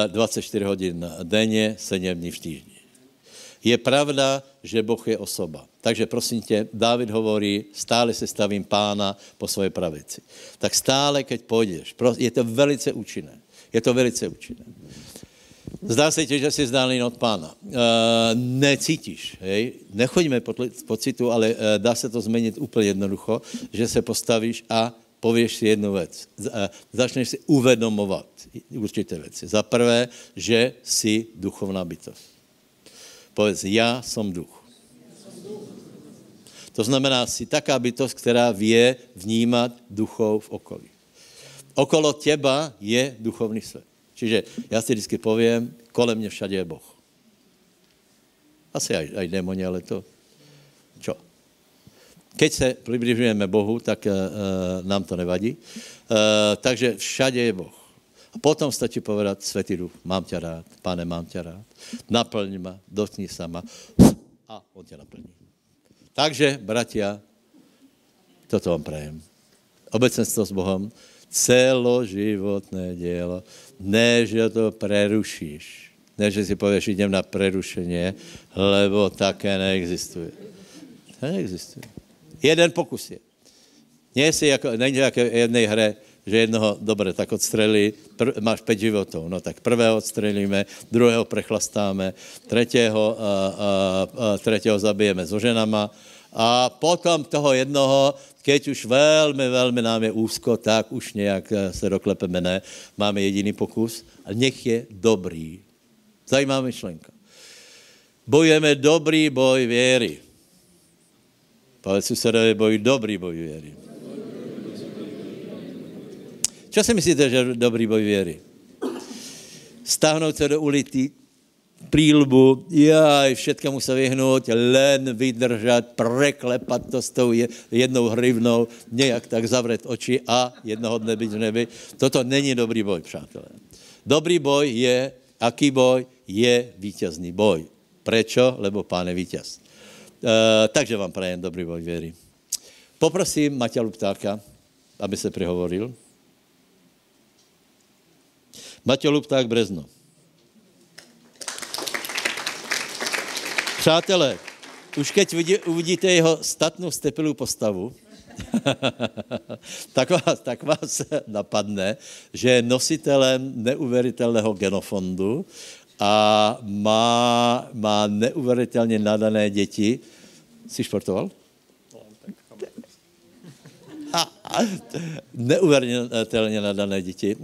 dvacet čtyři hodin denně, sedm dní v týždni. Je pravda, že Boh je osoba. Takže prosím tě, Dávid hovorí, stále se stavím pána po své pravici. Tak stále, keď půjdeš, je to velice účinné. Je to velice účinné. Zdá se ti, že jsi vzdálený od pána. E, necítíš, hej? Nechoďme po pocitu, ale e, dá se to změnit úplně jednoducho, že se postavíš a pověš si jednu věc. E, začneš si uvědomovat určité věci. Za prvé, že jsi duchovná bytost. Povedz, já jsem duch. To znamená, jsi taká bytost, která vě vnímat duchov v okolí. Okolo těba je duchovný svět. Čiže já si vždycky povím, kolem mě všade je Boh. Asi aj, aj démoni, ale to... Čo? Keď se přibližujeme Bohu, tak uh, nám to nevadí. Uh, takže všade je Boh. A potom stačí povedat, Svätý Duch, mám tě rád, Pane, mám tě rád, naplň ma, dotkni sama a on tě naplní. Takže, bratia, toto vám prajem. Obecenstvo s Bohem, celoživotné dělo. Ne, že to prerušíš. Ne, že si pověš, jdem na prerušeně, lebo také neexistuje. To neexistuje. Jeden pokus je. Nejsi jako, není jako jednej hre, že jednoho, dobré, tak odstrelí, pr- máš pět životů, no tak prvého odstrelíme, druhého prechlastáme, třetího, a, a, a, třetího zabijeme s oženama a potom toho jednoho, keď už velmi, velmi nám je úzko, tak už nějak se doklepeme, ne. Máme jediný pokus. A nech je dobrý. Zajímavá myšlenka. Bojujeme dobrý boj věry. Pavel Susedovi boj, dobrý boj věry. Čo si myslíte, že je dobrý boj věry? Stáhnout se do ulitý príľbu, jaj, všetkému sa vyhnúť, len vydržať, preklepať to s tou jednou hrivnou, nejak tak zavrieť oči a jednoho dne byť v nebi. Toto není dobrý boj, přátelé. Dobrý boj je, aký boj? Je víťazný boj. Prečo? Lebo pán je víťaz. E, takže vám prajem dobrý boj věry. Poprosím Maťa Luptáka, aby se prihovoril. Maťo Lupták, Brezno. Přátelé, už keď vidí, uvidíte jeho statnou stepilou postavu, tak, vás, tak vás napadne, že je nositelem neuvěřitelného genofondu a má, má neuvěřitelně nadané děti. Jsi športoval? Neuvěřitelně nadané děti.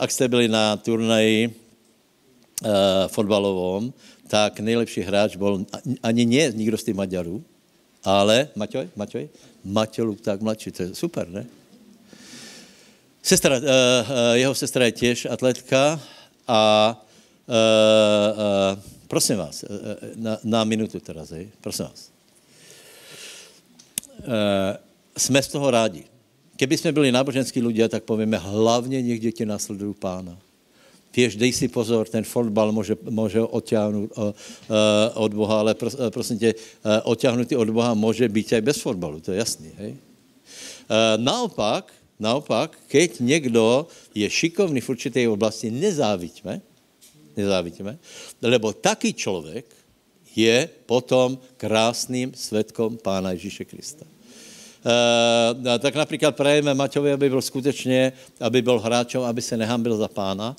Ak jste byli na turnaji fotbalovom, tak nejlepší hráč byl ani nie nikdo z těch Maďarů, ale Maťoj, Maťoj, Maťoj Lupták mladší, to je super, ne? Sestra, jeho sestra je těž atletka a, a, a prosím vás, na, na minutu teraz, hej, prosím vás. Jsme z toho rádi. Keby jsme byli náboženský ľudia, tak povíme, hlavně nech děti následují pána. Víš, dej si pozor, ten fotbal může, může odťahnout od Boha, ale prosím tě, odťahnutý od Boha může být i bez fotbalu, to je jasný, hej? Naopak, naopak, keď někdo je šikovný v určité oblasti, nezávidíme, nezávidíme, lebo taký člověk je potom krásným svědkom Pána Ježíše Krista. Uh, tak například prajeme Maťovi, aby byl skutečně, aby byl hráčem, aby se nehambil za pána, uh,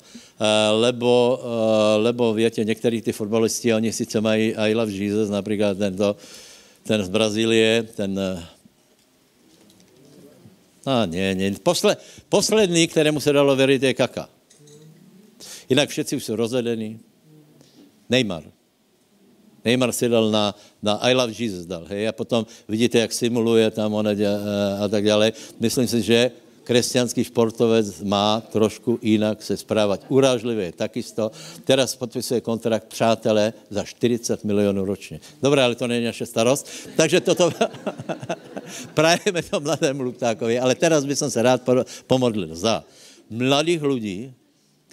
lebo, uh, lebo víte, některý ty fotbalisti, oni sice mají I love Jesus, například tento, ten z Brazílie, ten... A ne, ne, posle, posledný, kterému se dalo věřit, je Kaka. Jinak všetci už jsou rozvedení. Neymar. Neymar si dal na, na I love Jesus dal, hej, a potom vidíte, jak simuluje tam ona a, a tak dále. Myslím si, že kresťanský športovec má trošku jinak se správať. Urážlivě takisto. Teraz podpisuje kontrakt přátelé za štyridsať miliónov ročne. Dobre, ale to nie je naša starost. Takže toto prajeme to mladému Luptákovi. Ale teraz by som sa rád pomodlil za mladých ľudí,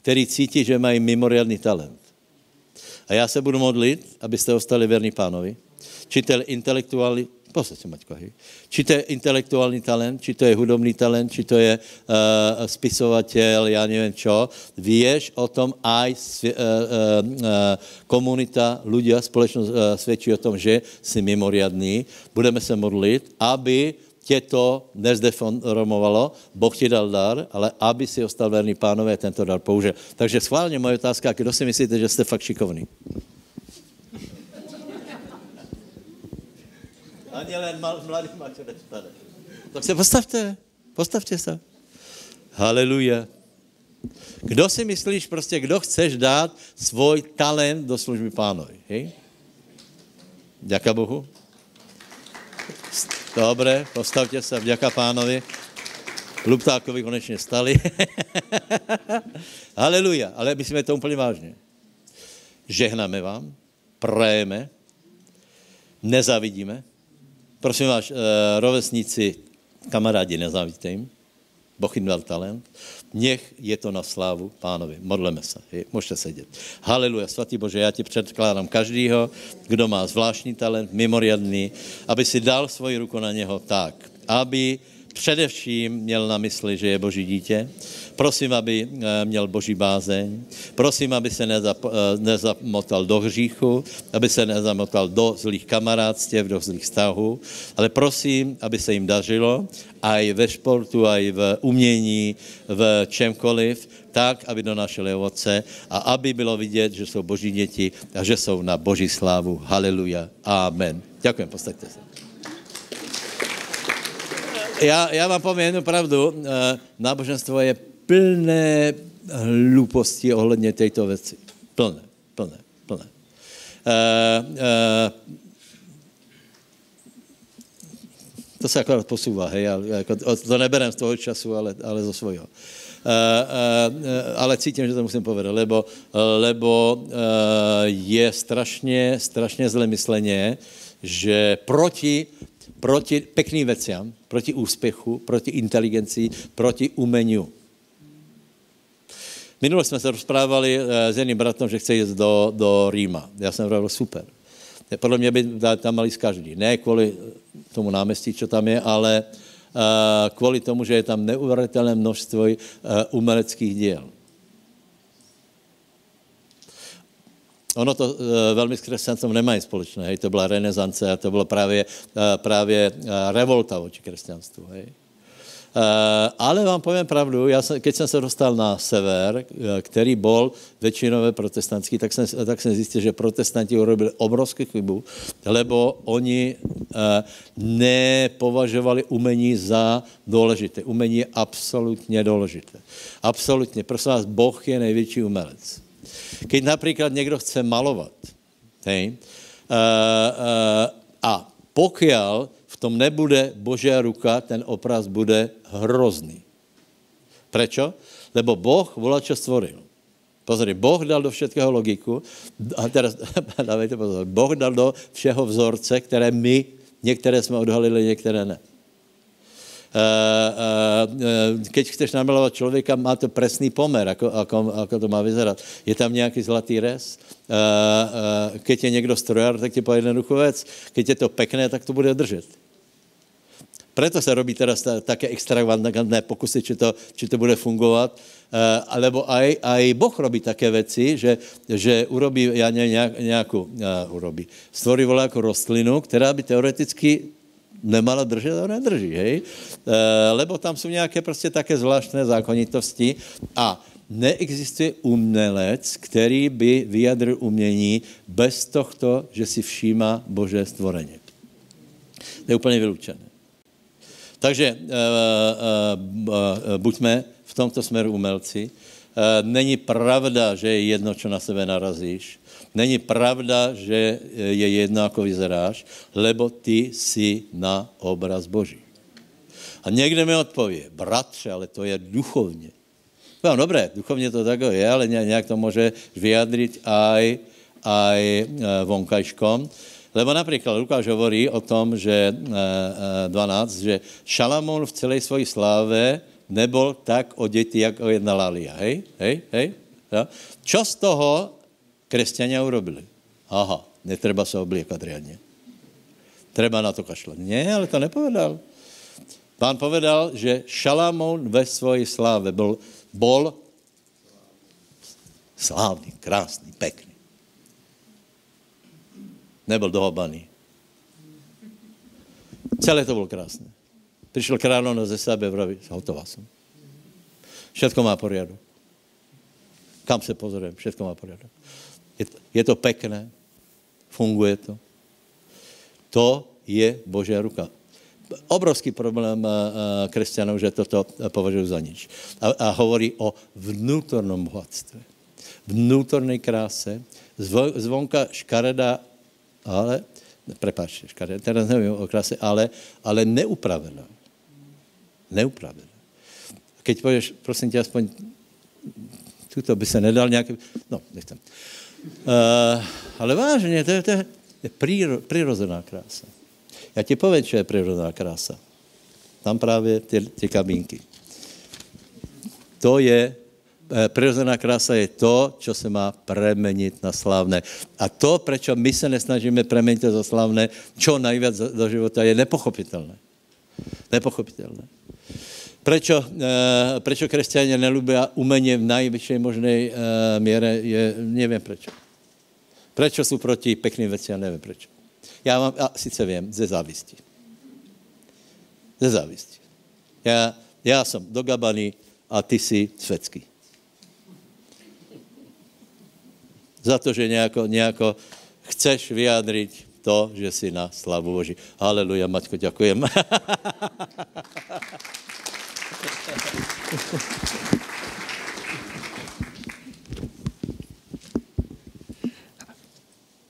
ktorí cítí, že mají mimoriadný talent. A já se budu modlit, abyste ostali věrní pánovi. Či to je intelektuální, posledně Maťko, či to je intelektuální talent, či to je hudobný talent, či to je uh, spisovatel, já nevím čo. Víš o tom, aj svě, uh, uh, komunita, ľudia, společnost uh, svědčí o tom, že jsi mimoriadný. Budeme se modlit, aby tě to nezdeformovalo, Boh ti dal dar, ale aby si ostal verný pánové, tento dar použil. Takže schválně moje otázka, kdo si myslíte, že jste fakt šikovný? Ani len mal, mladý Maťo nestane. Tak se postavte, postavte se. Haleluja. Kdo si myslíš, prostě kdo chceš dát svůj talent do služby pánovi? Hej? Děka Bohu. Dobre, postavte sa, vďaka pánovi. Luptákovi konečne stali. Haleluja, ale myslíme to úplne vážne. Žehname vám, prajeme, nezavidíme. Prosím vás, rovesníci, kamarádi, nezavidíte im. Boh im dal talent. Nech je to na slávu pánovi. Modleme sa. Hej. Môžete sedieť. Haleluja, svatý Bože, ja ti předkládám každýho, kdo má zvláštní talent, mimoriadný, aby si dal svoji ruku na něho tak, aby především měl na mysli, že je Boží dítě. Prosím, aby měl Boží bázeň. Prosím, aby se nezap- nezamotal do hříchu, aby se nezamotal do zlých kamarádstiev, do zlých vztahů, ale prosím, aby se jim dařilo aj ve športu, aj v umění, v čemkoliv, tak, aby donášeli ovoce a aby bylo vidět, že jsou Boží děti a že jsou na Boží slávu. Haleluja. Amen. Ďakujem, postaďte se. Já, já vám povím jednu pravdu. Náboženstvo je plné hluposti ohledně této věci. Plné, plné, plné. Uh, uh, to se akorát posúva, hej, jako, to neberem z toho času, ale, ale zo svojho. Uh, uh, ale cítím, že to musím povedať, lebo, lebo uh, je strašně, strašně zlemysleně, že proti proti pekným veciam, proti úspěchu, proti inteligencii, proti umeniu. Minule jsme se rozprávali s jedným bratom, že chce jít do, do Říma. Já jsem říkal, super. Podle mě by tam mali každý. Ne kvůli tomu náměstí, co tam je, ale kvůli tomu, že je tam neuvěřitelné množstvo uměleckých děl. Ono to e, velmi s křesťanstvím nemají společné, hej, to byla renesance a to bylo právě, e, právě revolta vůči křesťanstvu, hej. E, ale vám povím pravdu, já jsem, keď jsem se dostal na sever, e, který byl většinově protestantský, tak jsem, tak jsem zjistil, že protestanti urobili obrovský chybu, lebo oni e, nepovažovali umění za důležité. Umění je absolutně důležité. Absolutně, prosím vás, Boh je největší umělec. Keď napríklad niekto chce malovať, hej, a, a, a pokiaľ v tom nebude Božia ruka, ten obraz bude hrozný. Prečo? Lebo Boh volá, čo stvoril. Pozri, Boh dal do všetkého logiku, a teraz dávajte pozor, Boh dal do všeho vzorce, ktoré my, niektoré sme odhalili, niektoré ne. Uh, uh, uh, keď chceš namalovat člověka, má to presný pomer, ako, ako, ako to má vyzerať. Je tam nějaký zlatý rez. Uh, uh, keď je někdo strojar, tak ti povie jednoduchú vec. Keď je to pekné, tak to bude držet. Preto se robí teraz také extravagantné pokusy, či to, či to bude fungovat. Uh, alebo aj, aj Boh robí také veci, že, že urobí, ja neviem, nejakú, uh, urobí, stvorí voláku rostlinu, která by teoreticky nemala držet, ale nedrží, hej? Lebo tam jsou nějaké prostě také zvláštné zákonitosti a neexistuje umělec, který by vyjadril umění bez tohto, že si všímá Boží stvorení. To je úplně vyloučené. Takže buďme v tomto směru umělci. Není pravda, že je jedno, čo na sebe narazíš. Není pravda, že je jedno, ako vyzeráš, lebo ty si na obraz Boží. A někde mi odpoví, bratře, ale to je duchovně. No, dobré, duchovně to takové je, ale nějak to může vyjadřit aj, aj vonkajškom. Lebo napríklad Lukáš hovorí o tom, že dvanásť, že Šalamón v celej svojej sláve nebol tak odetý, ako jedna lalia. Hej? Hej? Hej? Ja? Čo z toho kresťania urobili? Aha, netreba sa obliekať riadne. Treba na to kašľať. Nie, ale to nepovedal. Pán povedal, že Šalamón ve svojej sláve bol, bol slávny, krásny, pekný. Nebyl dohobaný. Celé to bylo krásné. Přišel kráľovno ze sebe, vraví, hotová jsem. Všetko má poriadok. Kam se pozorím, všetko má poriadok. Je to, je to pekné, funguje to. To je Božia ruka. Obrovský problém kresťanů, že toto považují za nič. A, a hovorí o vnútornom bohatstve. Vnútornej kráse, zvo, zvonka škaredá, ale, prepáčte, škade, teraz nevím o krase, ale, ale neupravená. Neupravená. Keď povieš, prosím tě, aspoň, tuto by se nedal nějaký, no, nechcem. Uh, ale vážně, to je, to je príro, prírodzená krása. Já ti povím, čo je prírodzená krása. Tam právě ty, ty kabínky. To je prirodzená krása je to, čo se má premeniť na slávne. A to, prečo my se nesnažíme premeniť za slávne, čo najviac do života, je nepochopitelné. Nepochopitelné. Prečo, prečo kresťania nelúbia umenie v najvyššej možnej miere, je, neviem prečo. Prečo sú proti pekným veciam, neviem prečo. Ja vám, a sice viem, ze závisti. Ze závisti. Ja, ja som dogabaný a ty si svetský. Za to, že nejako, nejako chceš vyjadriť to, že si na slavu Boží. Haleluja, Maťko, ďakujem.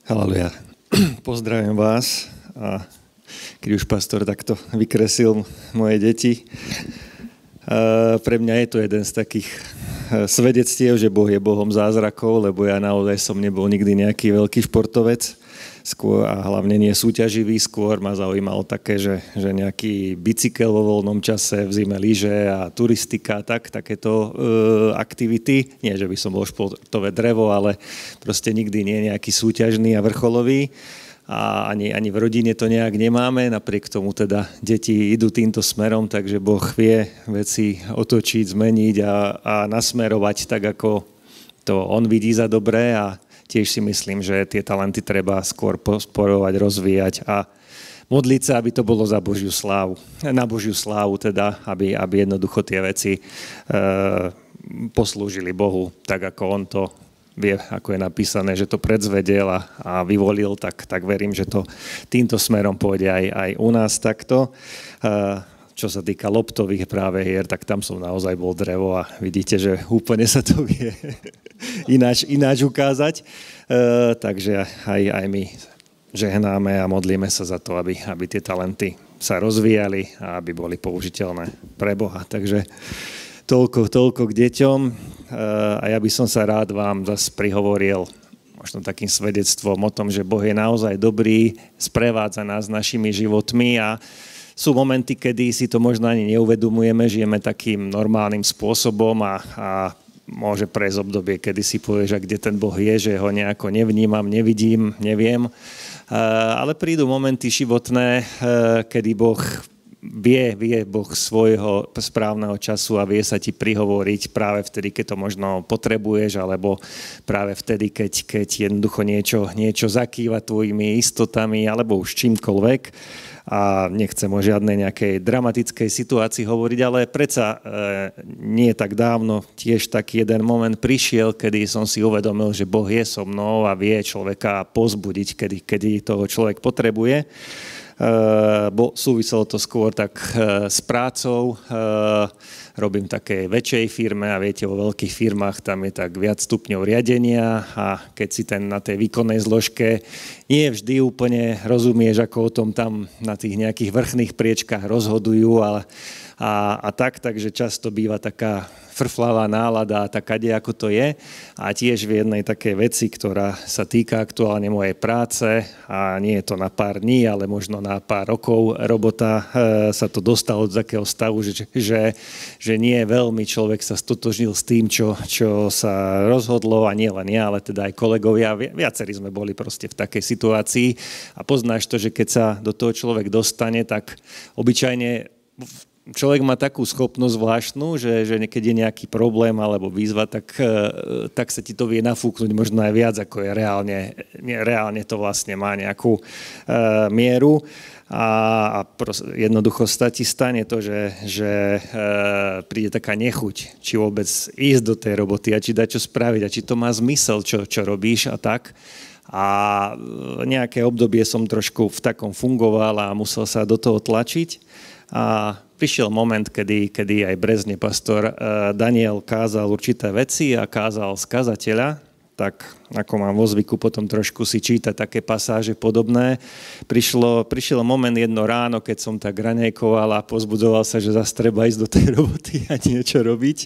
Haleluja. Pozdravím vás. A keď už pastor takto vykresil moje deti, pre mňa je to jeden z takých svedectiev, že Boh je Bohom zázrakov, lebo ja naozaj som nebol nikdy nejaký veľký športovec skôr, a hlavne nie súťaživý, skôr ma zaujímalo také, že, že nejaký bicykel vo voľnom čase, v zime lyže a turistika, tak, takéto e, aktivity. Nie, že by som bol športové drevo, ale proste nikdy nie nejaký súťažný a vrcholový. A ani, ani v rodine to nejak nemáme, napriek tomu teda deti idú týmto smerom, takže Boh vie veci otočiť, zmeniť a, a nasmerovať tak, ako to on vidí za dobré, a tiež si myslím, že tie talenty treba skôr podporovať, rozvíjať a modliť sa, aby to bolo za Božiu slávu. Na Božiu slávu teda, aby, aby jednoducho tie veci e, poslúžili Bohu tak, ako on to vie, ako je napísané, že to predzvedel a, a vyvolil, tak, tak verím, že to týmto smerom pôjde aj, aj u nás takto. Uh, čo sa týka loptových práve hier, tak tam som naozaj bol drevo a vidíte, že úplne sa to vie ináč, ináč ukázať. Uh, takže aj, aj my žehnáme a modlíme sa za to, aby, aby tie talenty sa rozvíjali a aby boli použiteľné pre Boha. Takže Toľko, toľko k deťom a ja by som sa rád vám zase prihovoril možno takým svedectvom o tom, že Boh je naozaj dobrý, sprevádza nás našimi životmi a sú momenty, kedy si to možno ani neuvedomujeme, žijeme takým normálnym spôsobom a, a môže prejsť obdobie, kedy si povieš, kde ten Boh je, že ho nejako nevnímam, nevidím, neviem. Ale prídu momenty životné, kedy Boh Vie, vie Boh svojho správneho času a vie sa ti prihovoriť práve vtedy, keď to možno potrebuješ, alebo práve vtedy, keď, keď jednoducho niečo, niečo zakýva tvojimi istotami alebo už čímkoľvek. A nechcem o žiadnej nejakej dramatickej situácii hovoriť, ale predsa e, nie tak dávno tiež taký jeden moment prišiel, kedy som si uvedomil, že Boh je so mnou a vie človeka pozbudiť, kedy, kedy toho človek potrebuje. bo súviselo to skôr tak s prácou. Robím také väčšej firme a viete, vo veľkých firmách tam je tak viac stupňov riadenia a keď si ten na tej výkonnej zložke nie vždy úplne rozumieš, ako o tom tam na tých nejakých vrchných priečkách rozhodujú a, a, a tak, takže často býva taká frflavá nálada a taká, kde ako to je. A tiež v jednej takej veci, ktorá sa týka aktuálne mojej práce a nie je to na pár dní, ale možno na pár rokov robota, e, sa to dostalo od takého stavu, že, že, že nie veľmi človek sa stotožnil s tým, čo, čo sa rozhodlo a nie len ja, ale teda aj kolegovia. Viacerí sme boli proste v takej situácii a poznáš to, že keď sa do toho človek dostane, tak obyčajne človek má takú schopnosť zvláštnu, že, že keď je nejaký problém alebo výzva, tak, tak sa ti to vie nafúknuť možno aj viac, ako je reálne, reálne to vlastne má nejakú uh, mieru. A jednoducho ti stane to, že, že príde taká nechuť, či vôbec ísť do tej roboty a či dať čo spraviť a či to má zmysel, čo, čo robíš a tak. A nejaké obdobie som trošku v takom fungoval a musel sa do toho tlačiť. A prišiel moment, kedy, kedy aj Brezne pastor Daniel kázal určité veci a kázal z kazateľa, tak ako mám vo zvyku potom trošku si čítať také pasáže podobné. Prišlo, prišiel moment jedno ráno, keď som tak ranejkoval a pozbudzoval sa, že zase treba ísť do tej roboty a niečo robiť.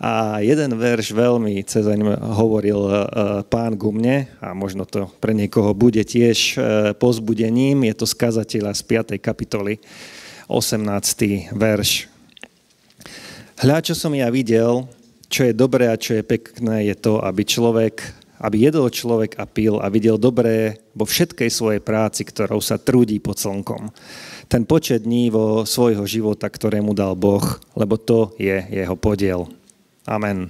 A jeden verš veľmi cezaň hovoril uh, Pán ku mne a možno to pre niekoho bude tiež uh, pozbudením. Je to z kazateľa z piatej kapitoly, osemnásty verš. Hľa, čo som ja videl, čo je dobré a čo je pekné, je to, aby človek, aby jedol človek a pil a videl dobré vo všetkej svojej práci, ktorou sa trudí pod slnkom. Ten počet dní vo svojho života, ktorému dal Boh, lebo to je jeho podiel. Amen.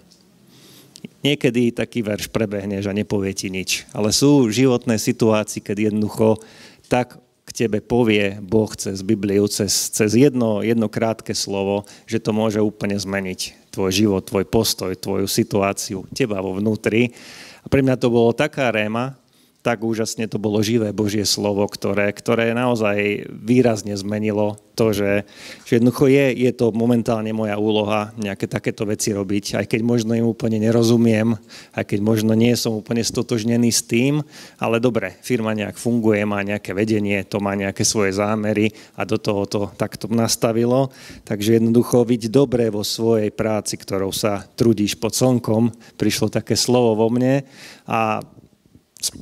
Niekedy taký verš prebehneš a nepovie ti nič. Ale sú životné situácie, keď jednoducho tak k tebe povie Boh cez Bibliu, cez, cez jedno, jedno krátke slovo, že to môže úplne zmeniť tvoj život, tvoj postoj, tvoju situáciu, teba vo vnútri. A pre mňa to bolo taká réma, tak úžasne to bolo živé Božie slovo, ktoré, ktoré naozaj výrazne zmenilo to, že, že jednoducho je, je to momentálne moja úloha nejaké takéto veci robiť, aj keď možno im úplne nerozumiem, aj keď možno nie som úplne stotožnený s tým, ale dobre, firma nejak funguje, má nejaké vedenie, to má nejaké svoje zámery a do toho to takto nastavilo. Takže jednoducho byť dobre vo svojej práci, ktorou sa trudíš pod slnkom, prišlo také slovo vo mne a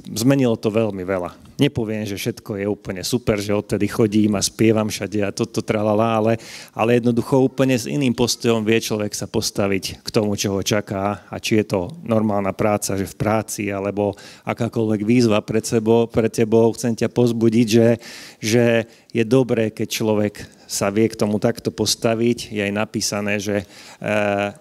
zmenilo to veľmi veľa. Nepoviem, že všetko je úplne super, že odtedy chodím a spievam všade a toto tralala, ale, ale jednoducho úplne s iným postojom vie človek sa postaviť k tomu, čo ho čaká a či je to normálna práca, že v práci, alebo akákoľvek výzva pred sebou, pred tebou. Chcem ťa pozbudiť, že, že je dobré, keď človek sa vie k tomu takto postaviť. Je aj napísané, že e,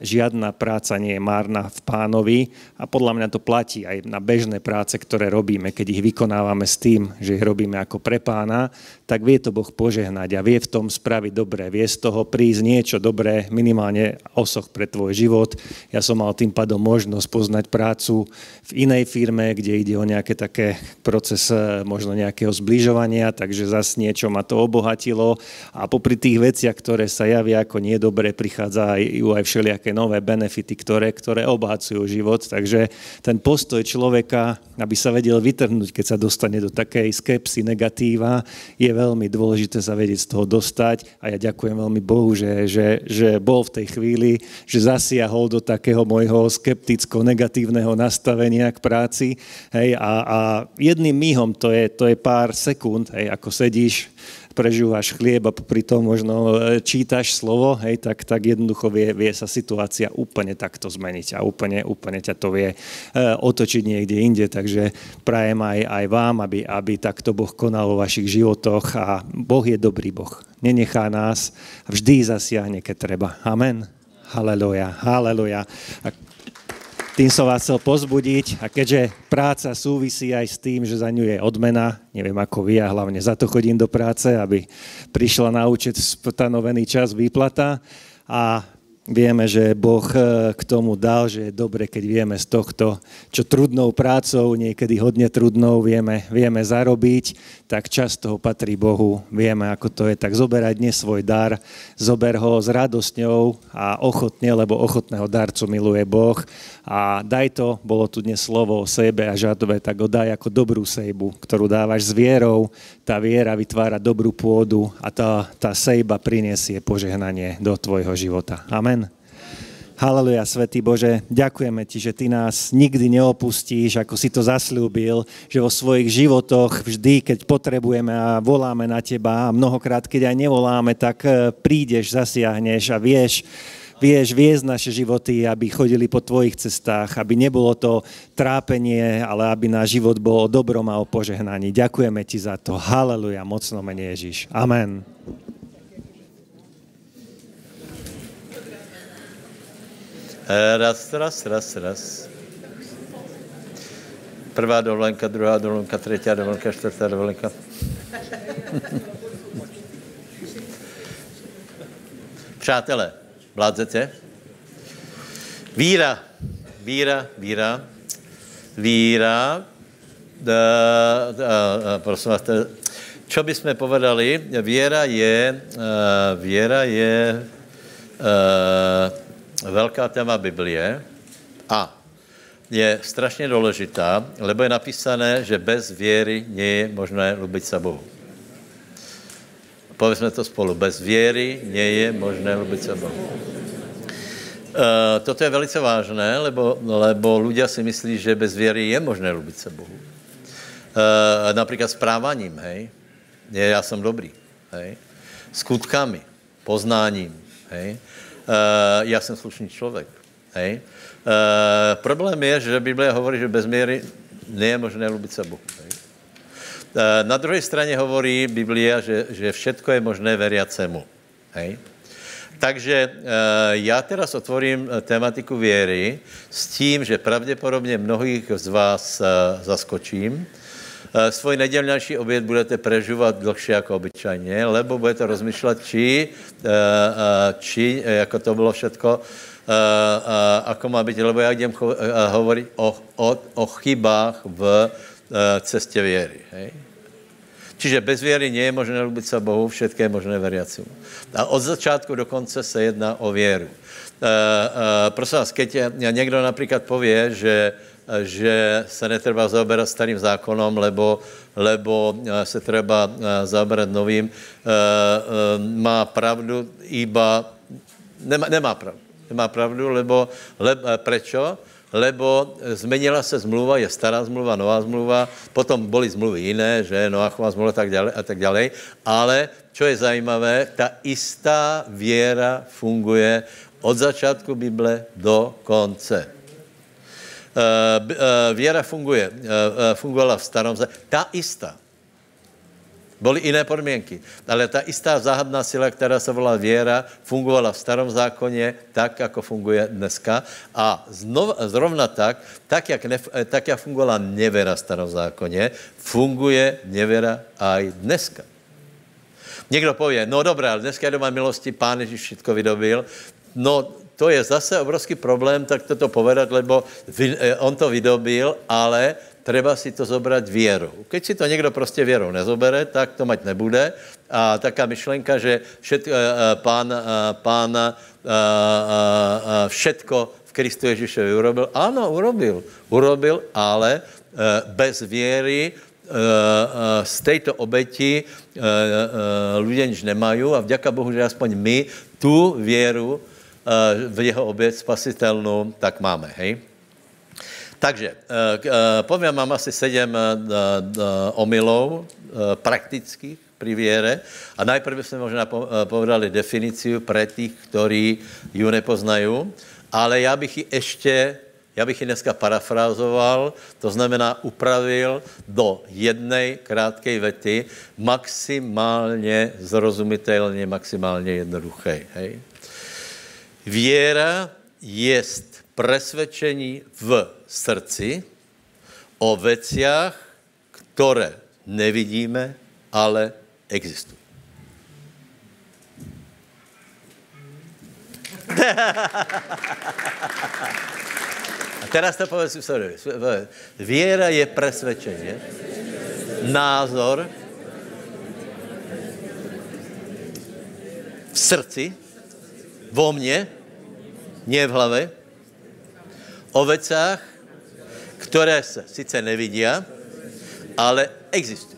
žiadna práca nie je márna v Pánovi a podľa mňa to platí aj na bežné práce, ktoré robíme. Keď ich vykonávame s tým, že ich robíme ako pre Pána, tak vie to Boh požehnať a vie v tom spraviť dobré. Vie z toho prísť niečo dobré, minimálne osoch pre tvoj život. Ja som mal tým pádom možnosť poznať prácu v inej firme, kde ide o nejaké také proces možno nejakého zbližovania, takže zase niečo ma to obohatilo a popri tých veciach, ktoré sa javia ako niedobré, prichádzajú aj všelijaké nové benefity, ktoré, ktoré obohacujú život. Takže ten postoj človeka, aby sa vedel vytrhnúť, keď sa dostane do takej skepsy, negatíva, je veľmi dôležité sa vedieť z toho dostať. A ja ďakujem veľmi Bohu, že, že, že bol v tej chvíli, že zasiahol do takého môjho skepticko-negatívneho nastavenia k práci. Hej, a, a jedným míhom, to je, to je pár sekúnd, hej, ako sedíš, prežúvaš chlieb a popri tom možno čítaš slovo, hej, tak, tak jednoducho vie, vie sa situácia úplne takto zmeniť a úplne, úplne ťa to vie e, otočiť niekde inde. Takže prajem aj, aj vám, aby, aby takto Boh konal vo vašich životoch a Boh je dobrý Boh. Nenechá nás, vždy zasiahne, keď treba. Amen. Haleluja, haleluja. Tým som vás chcel pozbudiť a keďže práca súvisí aj s tým, že za ňu je odmena, neviem ako vy, a hlavne za to chodím do práce, aby prišla na účet v stanovený čas výplata a Vieme, že Boh k tomu dal, že je dobre, keď vieme z tohto, čo trudnou prácou, niekedy hodne trudnou, vieme, vieme zarobiť, tak časť toho patrí Bohu. Vieme, ako to je, tak zoberaj dnes svoj dar, zober ho s radosťou a ochotne, lebo ochotného darcu miluje Boh. A daj to, bolo tu dnes slovo o sejbe a žatve, tak ho daj ako dobrú sejbu, ktorú dávaš s vierou. Tá viera vytvára dobrú pôdu a tá, tá sejba prinesie požehnanie do tvojho života. Amen. Haleluja, Svätý Bože, ďakujeme Ti, že Ty nás nikdy neopustíš, ako si to zasľúbil, že vo svojich životoch vždy, keď potrebujeme a voláme na Teba a mnohokrát, keď aj nevoláme, tak prídeš, zasiahneš a vieš, Vieš viesť naše životy, aby chodili po tvojich cestách, aby nebolo to trápenie, ale aby náš život bol o dobrom a o požehnaní. Ďakujeme Ti za to. Haleluja, mocno mene Ježiš. Amen. Raz, raz, raz, raz. Prvá dovolenka, druhá dovolenka, tretia dovolenka, štvrtá dovolenka. Přátelé, vládzete? Víra, víra, víra, víra. Prosím vás, čo by sme povedali? Víra je, víra je... velká téma Biblie a je strašně důležitá, lebo je napísané, že bez věry nie je možné lubit se Bohu. Povedzme to spolu. Bez věry nie je možné lubit se Bohu. E, toto je velice vážné, lebo, lebo ľudia si myslí, že bez věry je možné lubit se Bohu. E, například správaním, hej. Je, já jsem dobrý, hej. Skutkami, poznáním, hej. Uh, já jsem slušný člověk. Hej. Uh, problém je, že Biblia hovorí, že bez míry nie je možné lubit se Bohu. Hej. Uh, na druhé straně hovorí Biblia, že, že všetko je možné veriacemu. Hej. Takže uh, já teraz otvorím tematiku věry s tím, že pravděpodobně mnohých z vás uh, zaskočím. Uh, svůj nedělnější oběd budete prežívat dlhšie jako obyčajně, lebo budete rozmýšlet, či... či, jako to bylo všetko, ako má byť, lebo ja idem hovoriť o, o, o chybách v ceste viery. Hej? Čiže bez viery nie je možné ľúbiť sa Bohu, všetké je možné veriacimu. A od začátku do konce se jedná o vieru. Prosím vás, keď niekto napríklad povie, že, že sa netreba zaoberať starým zákonom, lebo lebo se treba zaoberať novým, má pravdu iba... Nemá, nemá pravdu. Nemá pravdu, lebo... Le, prečo? Lebo zmenila se zmluva, je stará zmluva, nová zmluva, potom boli zmluvy jiné, že Noachova zmluva tak dále, a tak dále. Ale, čo je zajímavé, ta istá věra funguje od začátku Bible do konce. Věra funguje, fungovala v starom zákoně. Ta istá. Byly jiné podmínky, ale ta istá záhadná síla, která se volá věra, fungovala v starom zákoně tak, jako funguje dneska. A znov, zrovna tak, tak jak, nef, tak, jak fungovala nevěra v starom zákoně, funguje nevěra i dneska. Někdo pově, no dobré, ale dneska je doma milosti, Pán Ježíš všetko vydobil. No, to je zase obrovský problém, tak toto povedať, lebo on to vydobil, ale treba si to zobrať vierou. Keď si to niekto proste vierou nezobere, tak to mať nebude. A taká myšlenka, že všet, pán, pán všetko v Kristu Ježišovi urobil. Áno, urobil. Urobil, ale bez viery z tejto obeti ľudia nič nemajú a vďaka Bohu, že aspoň my tú vieru v jeho oběd spasitelnou, tak máme, hej. Takže, povím vám asi sedem omylov praktických pri věre a najprve jsme možná povedali definíciu pre tých, ktorí ju nepoznají, ale já bych ji ještě, já bych ji dneska parafrázoval, to znamená upravil do jednej krátkej vety, maximálně zrozumitelně, maximálně jednoduché, hej. Věra jest presvedčení v srdci o veciach, které nevidíme, ale existují. A teraz to povedz, sorry, viera je presvedčenie, názor v srdci, vo mne, nie v hlave, o vecách, ktoré sa sice nevidia, ale existujú.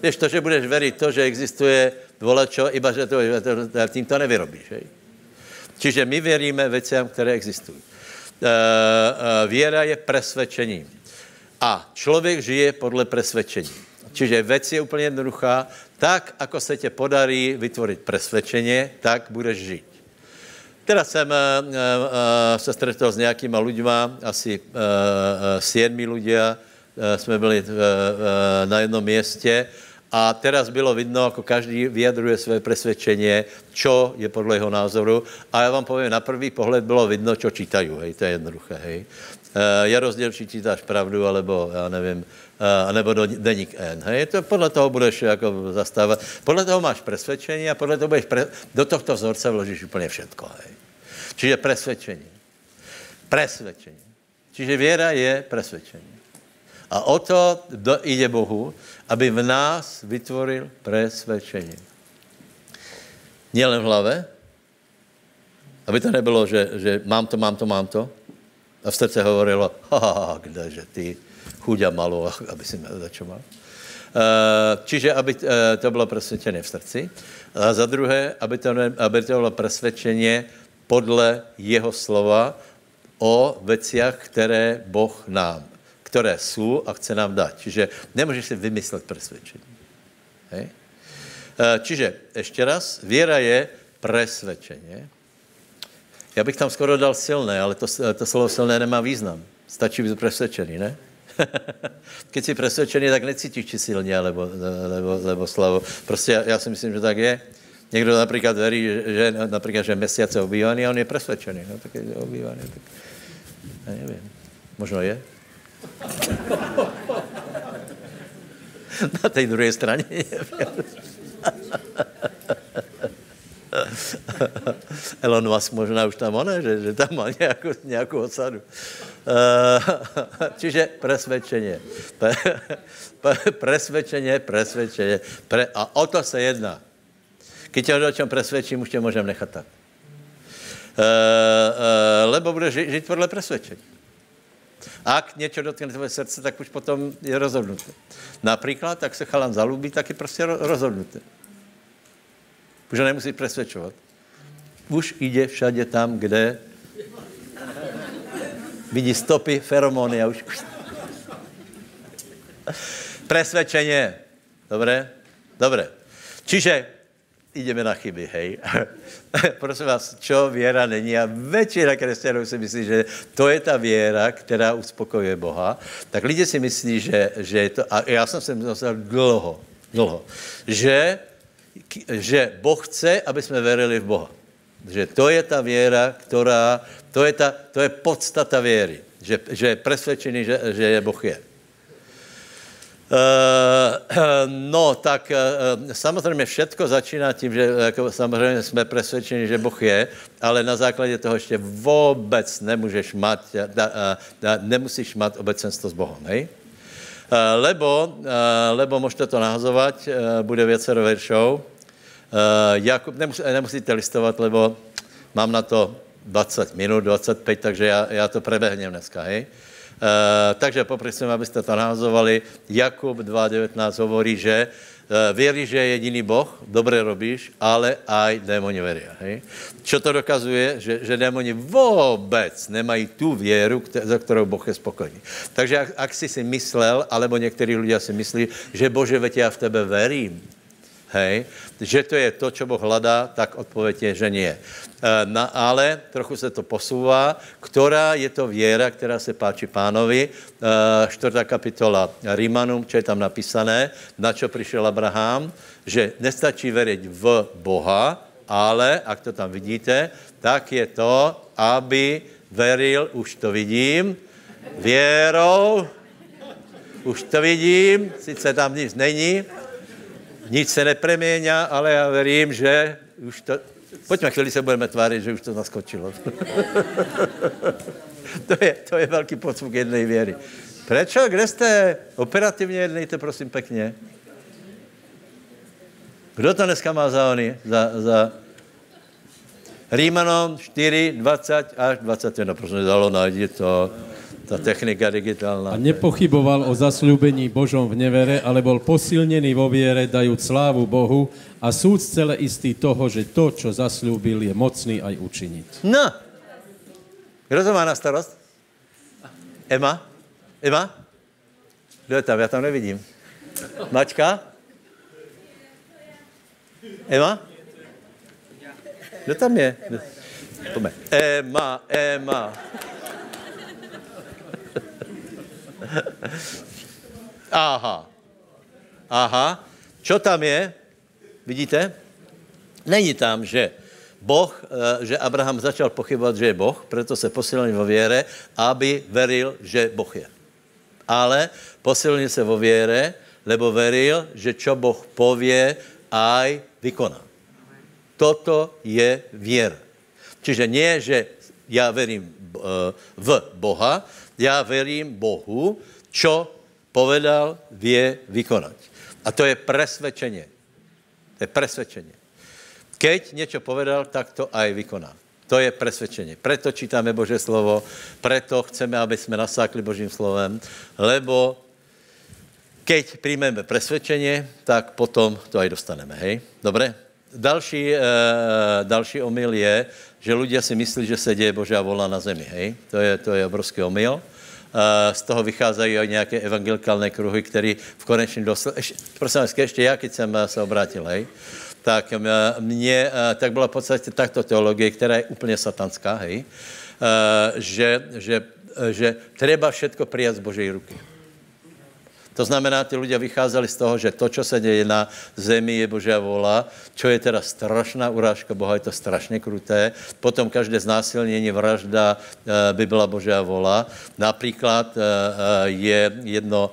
Vieš, to, že budeš veriť to, že existuje volačo, iba že to, tým to nevyrobíš. Hej? Čiže my veríme veciam, ktoré existujú. E, e, viera je presvedčením. A človek žije podle presvedčení. Čiže vec je úplne jednoduchá. Tak, ako sa te podarí vytvoriť presvedčenie, tak budeš žiť. Teraz jsem uh, uh, se stretol s nějakýma ľuďma, asi uh, uh, siedmi ľudia, uh, jsme byli uh, uh, na jednom městě a teraz bylo vidno, jako každý vyjadruje své presvědčení, čo je podle jeho názoru a já vám povím, na prvý pohled bylo vidno, čo čítají, hej, to je jednoduché, hej. Uh, je rozdíl, či čítáš Pravdu, alebo já nevím, Uh, nebo do Deník N. Hej? To podle toho budeš jako zastávat. Podle toho máš presvedčení a podle toho budeš pre... do tohto vzorce vložíš úplně všetko. Hej? Čiže presvedčení. Presvedčení. Čiže věra je presvedčení. A o to do, jde Bohu, aby v nás vytvoril presvedčení. Nielen v hlave, aby to nebylo, že, že mám to, mám to, mám to. A v srdce hovorilo, ha, kdeže ty chuďa malo, aby si začo mal. Čiže, aby to bylo presvedčené v srdci. A za druhé, aby to, ne, aby to bylo presvedčeně podle jeho slova o veciach, které Boh nám, které jsou a chce nám dát. Čiže nemůžeš si vymyslet presvedčení. Hej? Čiže, ještě raz, věra je presvedčeně. Já bych tam skoro dal silné, ale to, to slovo silné nemá význam. Stačí být presvedčený, ne? Keď si presvedčený, tak necítíš či silně, alebo, alebo, alebo slavo. Prostě já, já si myslím, že tak je. Někdo například verí, že, že například, že Mesiac je obývaný a on je presvedčený. No tak je obývaný. Tak... Já nevím. Možno je. Na té druhé straně. Elon Musk možná už tam ono, že, že tam má nějakou, nějakou osadu. Čiže presvedčenie. Presvedčenie, presvedčenie. Pre, a o to se jedná. Keď tě o čem presvedčím, už tě můžem nechat tak. Lebo budeš žít podle presvedčení. Ak něco dotkne tvoje srdce, tak už potom je rozhodnuté. Například, tak se chalan zalubí, tak je prostě rozhodnuté. Už ho nemusíš presvedčovat. Už jde všade tam, kde vidí stopy, feromóny a už... Presvedčenie. Dobre? Dobre. Čiže ideme na chyby, hej. Prosím vás, čo věra není? A většina kresťanů si myslí, že to je ta věra, která uspokojuje Boha. Tak lidé si myslí, že, že je to... A já jsem se myslel dlouho, dlouho, že... že Boh chce, aby jsme verili v Boha. Že to je ta věra, která, to je, ta, to je podstata věry. Že, že je presvědčený, že, že je Boh je. E, no, tak e, samozřejmě všetko začíná tím, že jako, samozřejmě jsme presvědčeni, že Boh je, ale na základě toho ještě vůbec nemůžeš mať, da, da, nemusíš mať obecenstvo s Bohem, hej? Lebo, lebo môžete to nahazovať, bude viacero veršov. Jakub, nemus, nemusíte listovať, lebo mám na to dvadsať minút, dvadsaťpäť, takže ja, ja to prebehnem dneska, hej. Takže poprosím, aby ste to nahazovali. Jakub dva devätnásť hovorí, že věríš, že je jediný Boh, dobre robíš, ale aj démoni veria, hej. Čo to dokazuje, že, že démoni vôbec nemají tu vieru, za ktorou Boh je spokojný. Takže ak, ak si si myslel, alebo niektorí ľudia si myslí, že Bože, veď ja v tebe verím, hej, že to je to, čo Boh hľadá, tak odpoveď je, že nie. Na, ale trochu se to posouvá, ktorá je to viera, která se páči pánovi. Čtvrtá kapitola Rímanům, čo je tam napísané, na čo prišiel Abraham, že nestačí veriť v Boha, ale, ak to tam vidíte, tak je to, aby veril, už to vidím, vierou, už to vidím, sice tam nic není, nic se nepreměňá, ale já verím, že už to, Pojďme, chvíli se budeme tvářit, že už to naskočilo. to, je, to je velký podsvuk jednej věry. Prečo? Kde jste? Operativně jednejte, prosím, pěkně. Kdo to dneska má za ony? Za, za... Rímanom štyri, dvadsať až dvadsaťjeden. Proč nedalo najít to... Tá technika digitálna. A nepochyboval o zasľúbení Božom v nevere, ale bol posilnený vo viere, dajúc slávu Bohu a súd celé istý toho, že to, čo zasľúbil, je mocný aj učiniť. No! Kto to má na starost? Ema? Ema? Kto je tam? Ja tam nevidím. Maťka? Ema? Kto tam je? Ema, Ema. Aha. Aha. Čo tam je? Vidíte? Není tam, že Boh, že Abraham začal pochybovat, že je Boh, proto se posilnil vo věre, aby veril, že Boh je. Ale posilnil se vo věre, lebo veril, že čo Boh povie, aj vykoná. Toto je viera. Čiže nie, že ja verím v Boha, já verím Bohu, čo povedal, vie vykonať. A to je presvedčenie. To je presvedčenie. Keď niečo povedal, tak to aj vykoná. To je presvedčenie. Preto čítame Božie slovo, preto chceme, aby sme nasákli Božím slovem, lebo keď príjmeme presvedčenie, tak potom to aj dostaneme. Hej? Dobre? Další, e, další omyl je, že ľudia si myslí, že se děje Božia vola na zemi, hej? To je, to je obrovský omyl. E, z toho vycházejí aj nějaké evangelikální kruhy, který v konečném dosledu... Prosím vás, ještě já, keď jsem se obrátil, hej? Tak, mě, tak byla v podstatě takto teologie, která je úplně satanská, hej? E, že, že, že treba všetko prijat z Božej ruky. To znamená, ty ľudia vycházeli z toho, že to, čo se děje na zemi, je Božia vola, čo je teda strašná urážka Boha, je to strašně kruté. Potom každé znásilnění, vražda by byla Božia vola. Například je jedno,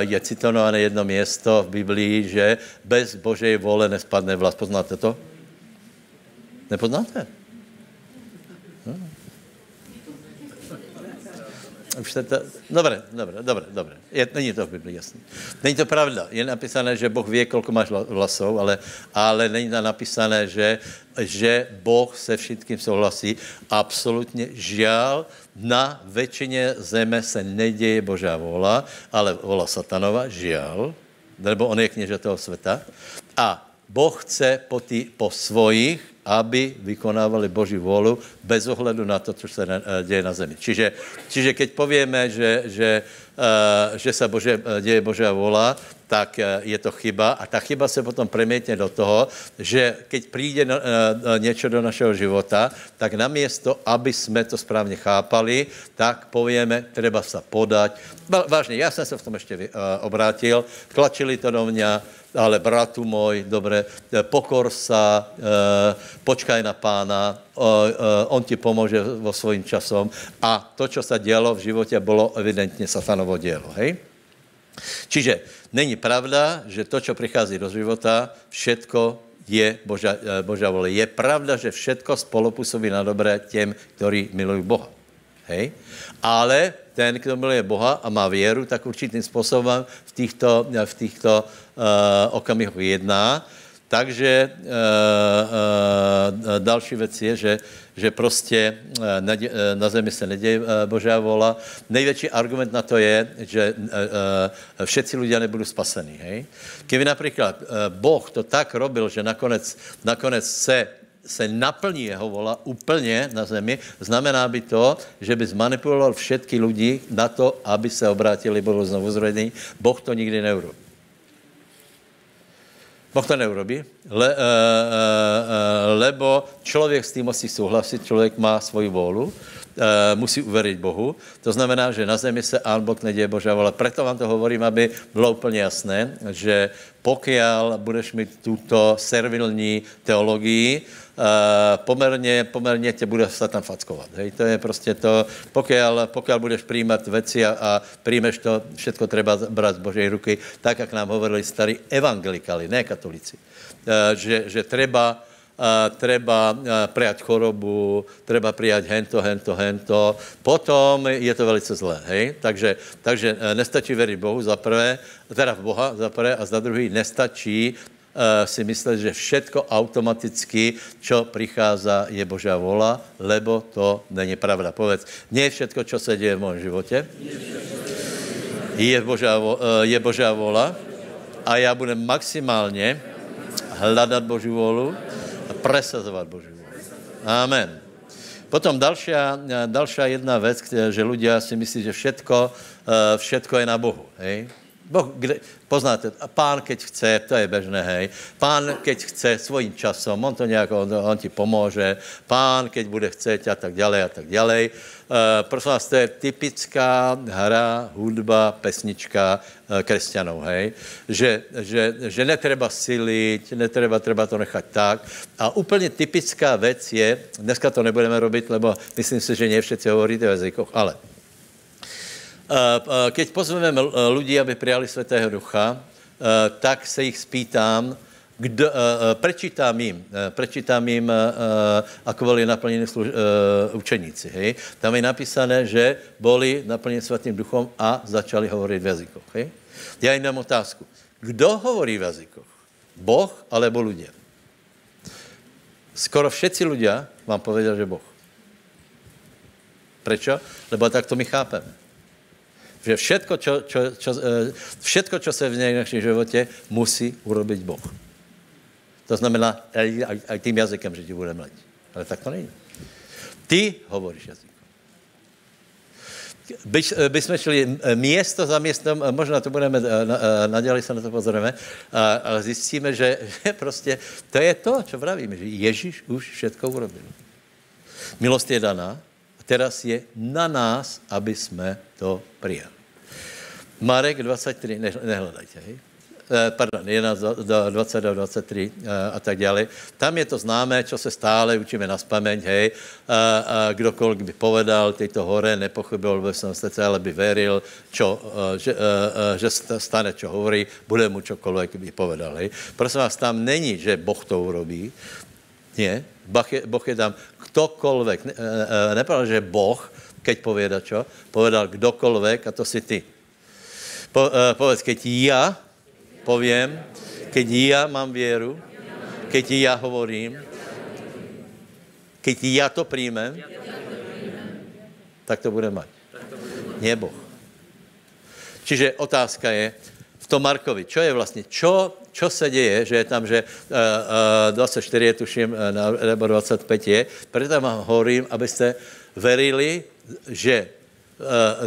je citované jedno město v Biblii, že bez Božej vole nespadne vlast. Poznáte to? Nepoznáte? Dobre, dobre, dobre, dobre. Je, není to v Biblii, jasný. Není to pravda. Je napísané, že Boh vie, koľko máš vlasov, ale, ale není tam napísané, že, že Boh se všetkým souhlasí. Absolutně žiaľ, na väčšine zeme se nedieje Božá vola, ale vola satanova, žiaľ, lebo on je knieža toho sveta. A Boh chce po, tý, po svojich, aby vykonávali Boží volu bez ohledu na to, co se děje na zemi. Čiže, čiže keď povieme, že, že, že se Bože, děje Božia vola, tak je to chyba a ta chyba se potom premietne do toho, že keď přijde něco do našeho života, tak namiesto, aby jsme to správně chápali, tak povieme, treba se podať. Vážně, já jsem se v tom ještě obrátil, tlačili to do mě, ale bratu můj, dobré, pokor sa, e, počkaj na pána, e, on ti pomůže vo svojím časom. A to, čo sa dělo v životě, bylo evidentně satanovo dělo, hej? Čiže není pravda, že to, čo přichází do života, všetko je Božia, Božia vole. Je pravda, že všetko spolupůsobí na dobré těm, kteří milují Boha, hej? Ale ten, kdo miluje Boha a má věru, tak určitým způsobem v těchto v těchto uh, okamihu jedná. Takže uh, uh, další věc je, že, že prostě na, na zemi se neděje Božá vola. Největší argument na to je, že uh, uh, všetci ľudia nebudou spasení. Hej? Kdyby například uh, Boh to tak robil, že nakonec, nakonec se se naplní jeho vola úplně na zemi, znamená by to, že by zmanipuloval všetky lidi na to, aby se obrátili, bylo znovu zrodení. Boh to nikdy neurobí. Boh to neurobí, le, e, e, lebo člověk s tím musí souhlasit, člověk má svoji volu, e, musí uvěřit Bohu. To znamená, že na zemi se an Boh neděje Božá vola. Preto vám to hovorím, aby bylo úplně jasné, že pokiaľ budeš mít tuto servilní teologii, Uh, poměrně, poměrně tě bude satan fackovat. Hej? To je prostě to, pokiaľ, pokiaľ budeš přijímat věci a, a přijmeš to, všetko treba brát z Božej ruky, tak, jak nám hovorili starí evangelikali, ne katolici, uh, že, že treba uh, treba prijať chorobu, treba prijať hento, hento, hento. Potom je to velice zlé, hej? Takže, takže nestačí veriť Bohu za prvé, teda v Boha za prvé a za druhý nestačí si myslet, že všetko automaticky, čo prichádza, je Božia vola, lebo to není pravda. Povedz, nie všetko, čo sa deje v mojom živote, je Božia, je Božia vola a já budem maximálně hledat Boží volu a presazovat Boží volu. Amen. Potom další jedna věc, že ľudia si myslí, že všetko, všetko je na Bohu, hej? Boh, kde, poznáte, pán, keď chce, to je bežné, hej. Pán, keď chce svojím časom, on to nejak, on, on ti pomôže. Pán, keď bude chceť a tak ďalej a tak ďalej. E, prosím vás, to je typická hra, hudba, pesnička e, kresťanov, hej. Že, že, že netreba siliť, netreba, treba to nechať tak. A úplne typická vec je, dneska to nebudeme robiť, lebo myslím si, že nie všetci hovoríte o jazykoch, ale... Keď pozveme ľudí, aby prijali Svätého Ducha, tak se jich spýtám, kdo, prečítám jim, prečítám jim, ako boli naplněni učeníci. Hej? Tam je napísané, že boli naplněni Svätým Duchom a začali hovoriť v jazykoch. Hej? Ja im dám otázku. Kdo hovorí v jazykoch? Boh alebo ľudia? Skoro všetci ľudia vám povedali, že Boh. Prečo? Lebo tak to my chápeme. Že všetko, čo, čo, čo, všetko, čo sa v našom živote musí urobiť Boh. To znamená aj, aj tým jazykem, že ti bude mlať. Ale tak to nejde. Ty hovoríš jazykom. By, by sme šli miesto za miestom, možná to budeme, naďalej sa na to pozrieme, ale zistíme, že, že proste to je to, čo vravíme, že Ježíš už všetko urobil. Milosť je daná. Teraz je na nás, aby sme to prijali. Marek dvacet tři, ne, nehledajte, hej? E, pardon, jedenásť, dvacet dva, dvacet tři e, a tak ďalej. Tam je to známe, čo se stále učíme na spameť, hej. E, a kdokoliv by povedal, tejto hore nepochybil, lebo som srdce, ale by veril, čo, e, že, e, že stane, čo hovorí, bude mu čokoľvek by povedal, hej. Prosím vás, tam není, že Boh to urobí. Nie, Boh je, boh je tam ktokoľvek. Ne, nepovedal, že Boh, keď poveda čo, povedal kdokoľvek a to si ty. Po, povedz, keď ja poviem, keď ja mám vieru, keď ja hovorím, keď ja to príjmem, tak to bude mať. Nie Boh. Čiže otázka je, v tom Markovi, čo je vlastne, čo... Čo se děje, že je tam, že uh, uh, dvacet čtyři je tuším, uh, nebo dvacet pět je, preto vám hovorím, abyste verili, že uh,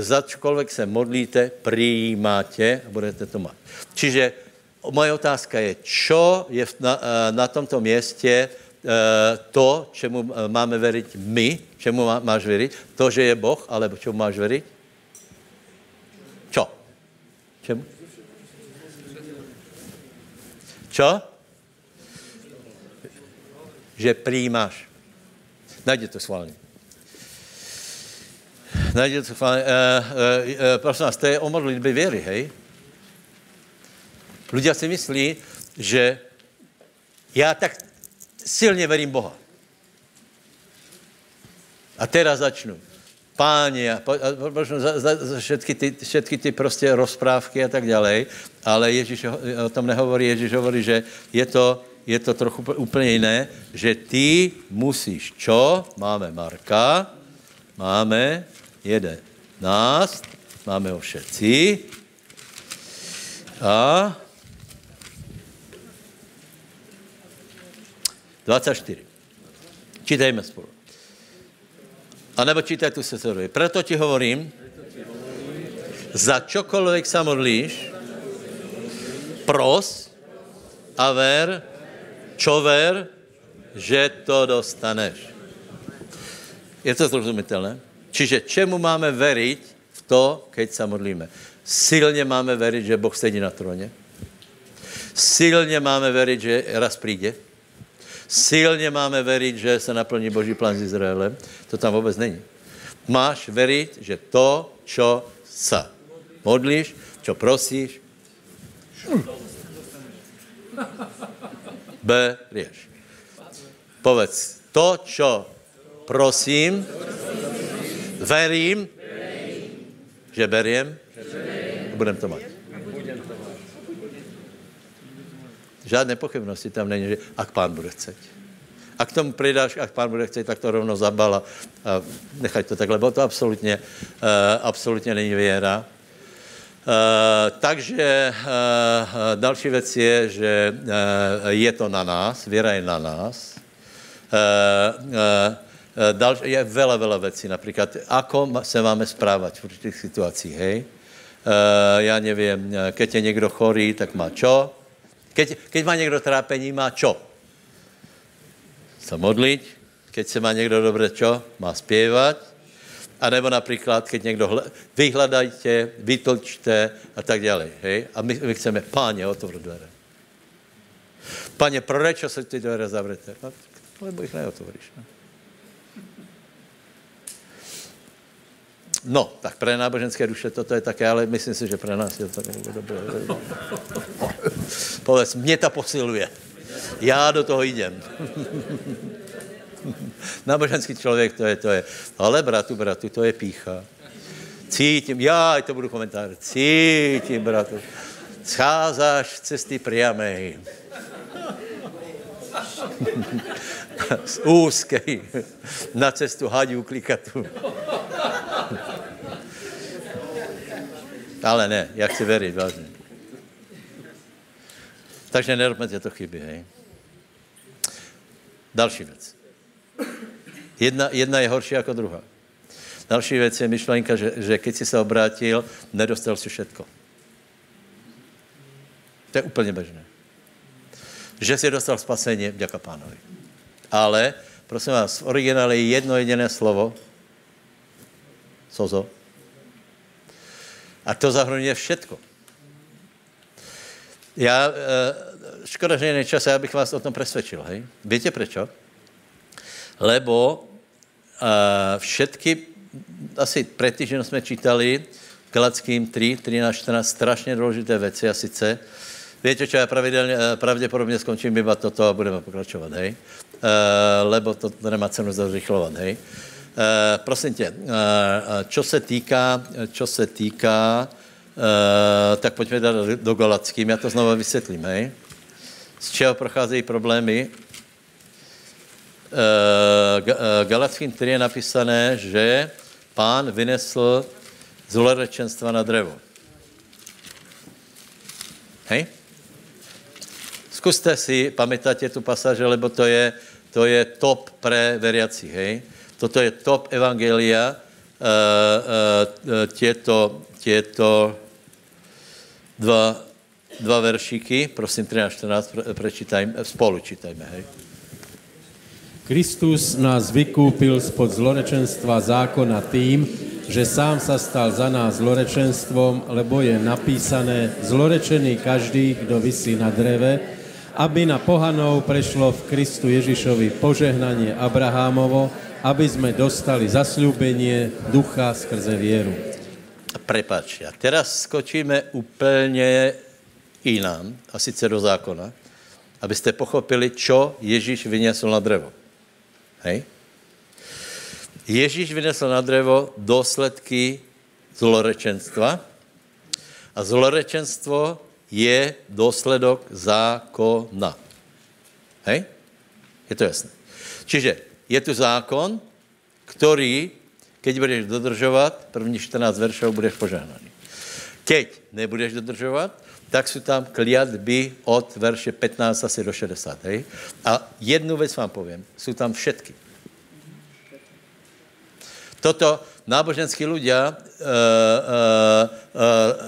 začkoľvek se modlíte, prijímáte a budete to mať. Čiže moje otázka je, čo je na, uh, na tomto městě uh, to, čemu máme veriť my, čemu má, máš veriť, to, že je Boh, alebo čemu máš veriť? Čo? Čemu? Čo? Že prijímáš. Najde to schválně. Najde to schválně. E, e, e, prosím vás, to je o modlitbě věry, hej? Ľudia si myslí, že já tak silně verím Boha. A teraz začnu. Páne, všetky ty, všetky ty prostě rozprávky a tak ďalej, ale Ježíš o tom nehovorí, Ježíš hovorí, že je to, je to trochu úplně jiné, že ty musíš, čo? Máme Marka, máme jeden nás, máme ho všetci a dvacet čtyři. Čítajme spolu. A nebo čítaj tu se sleduje. Proto ti hovorím, za čokoľvek sa modlíš, pros a ver, čo ver, že to dostaneš. Je to zrozumitelné? Čiže čemu máme veriť v to, keď sa modlíme? Silně máme veriť, že Boh sedí na tróne. Silně máme veriť, že raz príde. Silně máme veriť, že se naplní Boží plán s Izraelem. To tam vůbec není. Máš veriť, že to, čo sa modlíš, čo prosíš, berieš. Povedz, to, čo prosím, verím, že beriem, budem to mať. Žádné pochybnosti tam není, že ak pán bude chceť. A k tomu pridáš, ak pán bude chceť, tak to rovno zabal a nechať to tak, lebo to absolutně, uh, absolutně není věra. Uh, takže uh, další věc je, že uh, je to na nás, věra je na nás. Uh, uh, Dal, je veľa, veľa vecí, napríklad, ako sa máme správať v určitých situáciách, hej? E, ja neviem, keď je niekto chorý, tak má čo? Keď, keď má niekto trápení, má čo? Sa modliť. Keď sa má niekto dobre, čo? Má spievať. A nebo napríklad, keď niekto hle, vyhľadajte, vytlčte a tak ďalej, hej? A my, my chceme, páne, otvor dvere. Páne, prečo sa tie dvere zavrete? No, lebo ich neotvoríš, ne? No, tak pre náboženské duše toto je také, ale myslím si, že pre nás je to dobré. Povedz, mě ta posiluje. Já do toho jdem. Náboženský člověk to je, to je. Ale bratu, bratu, to je pícha. Cítím, já, to budu komentár, cítím, bratu. Scházáš cesty priamej. Z úzkej. Na cestu hádí klikatu. Ale ne, ja chci veriť, vážne. Takže nerobme tieto chyby, hej. Další vec. Jedna, jedna je horšia ako druhá. Další vec je myšlenka, že, že keď si sa obrátil, nedostal si všetko. To je úplne bežné. Že si dostal spasenie, vďaka pánovi. Ale, prosím vás, v originále je jedno jediné slovo, sozo, a to zahrnuje všetko. Já, škoda, že není čas, já bych vás o tom presvedčil, hej? Víte prečo? Lebo všetky, asi pred týždňom jsme čítali Galackým tri, trinásť, štrnásť, strašně důležité věci a sice, víte čo, já pravděpodobně skončím iba toto a budeme pokračovat, hej? Lebo to nemá cenu zarychlovat, hej? Uh, prosím tě, uh, čo se týká, čo se týká, uh, tak pojďme dát do Galackým, já to znovu vysvětlím, hej. Z čeho procházejí problémy? Uh, uh, Galackým tri je napísané, že pán vynesl z zlorečenstva na drevo. Hej? Zkuste si, pamätáte tu pasáže, lebo to je, to je top pre veriaci, hej. Toto je top evangelia, uh, uh, tieto, tieto dva, dva veršíky, prosím, trinásť štrnásť, prečítajme, spolu čítajme, hej. Kristus nás vykúpil spod zlorečenstva zákona tým, že sám sa stal za nás zlorečenstvom, lebo je napísané, zlorečený každý, kto visí na dreve, aby na pohanov prešlo v Kristu Ježišovi požehnanie Abrahámovo, aby sme dostali zasľúbenie ducha skrze vieru. Prepáč, a teraz skočíme úplne inám, a sice do zákona, aby ste pochopili, čo Ježíš vyniesol na drevo. Hej? Ježíš vyniesol na drevo dôsledky zlorečenstva a zlorečenstvo je dôsledok zákona. Hej? Je to jasné. Čiže je tu zákon, který, keď budeš dodržovat, první štrnásť veršov budeš požehnaný. Keď nebudeš dodržovat, tak jsou tam kliatby od verše pätnásť asi do šesťdesiat. Hej? A jednu věc vám povím, jsou tam všetky. Toto náboženskí ľudia e, e, e,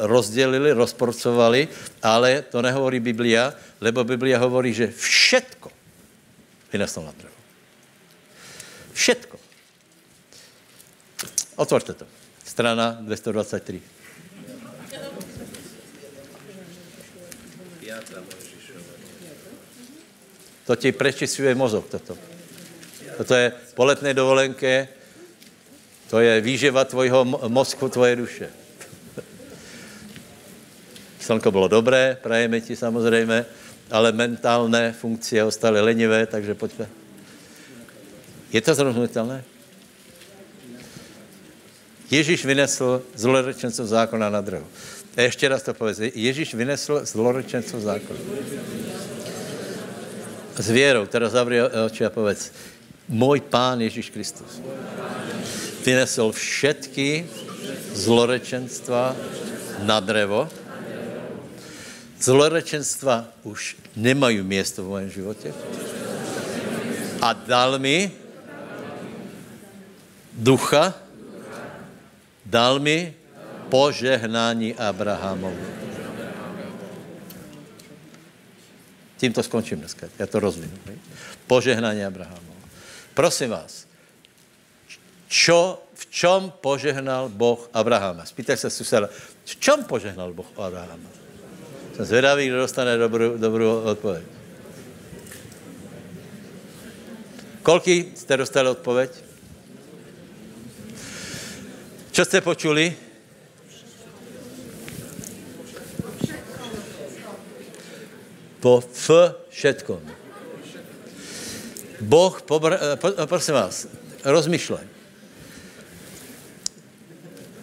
rozdělili, rozporcovali, ale to nehovorí Biblia, lebo Biblia hovorí, že všetko vyneslo na drevo. Všetko. Otvorte to. Strana dvestodvadsaťtri. To ti prečistuje mozog, toto. Toto je po letnej dovolenke, to je výživa tvojho mozku, tvoje duše. Slnko bylo dobré, prajeme ti samozřejmě, ale mentálne funkcie ostali lenivé, takže pojďme. Je to zrozumitelné? Ježíš vynesl zlorečencov zákona na drahu. A ještě raz to povedz. Ježíš vynesl zlorečencov zákona. S věrou, teda zavři oči a povedz. Můj Pán Ježíš Kristus vynesl všetky zlorečenstva na drevo. Zlorečenstva už nemají místo v mém životě. A dal mi ducha, dal mi požehnání Abrahamovu. Tím to skončím dneska, já to rozvinu. Požehnání Abrahamovu. Prosím vás, čo, v čom požehnal Boh Abrahama? Spýtaj se suseda, v čom požehnal Boh Abrahama? Jsem zvědavý, kdo dostane dobrou, dobrou odpověď. Koľký jste dostali odpověď? Čo jste počuli? Po všetkom. Boh, pobr... prosím vás, rozmýšlej.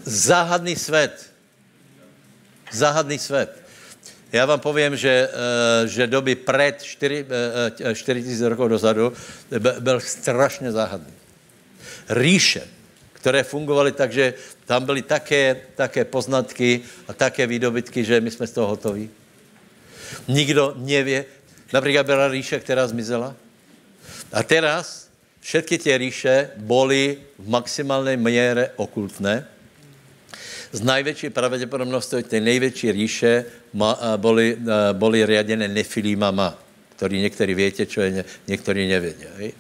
Záhadný svět. Záhadný svět. Já vám povím, že, že doby před štyri tisíc rokov dozadu byl strašně záhadný. Říše, které fungovaly tak, že tam byly také, také poznatky a také výdobytky, že my jsme z toho hotoví. Nikdo nevě. Například byla říše, která zmizela. A teraz všetky tie říše byly v maximální měře okultné. Z najväčšej pravdepodobnosti tej nejväčšej ríše ma, boli, boli riadené nefilímama, ktorí niektorí viete, čo je, niektorí nevedia. E,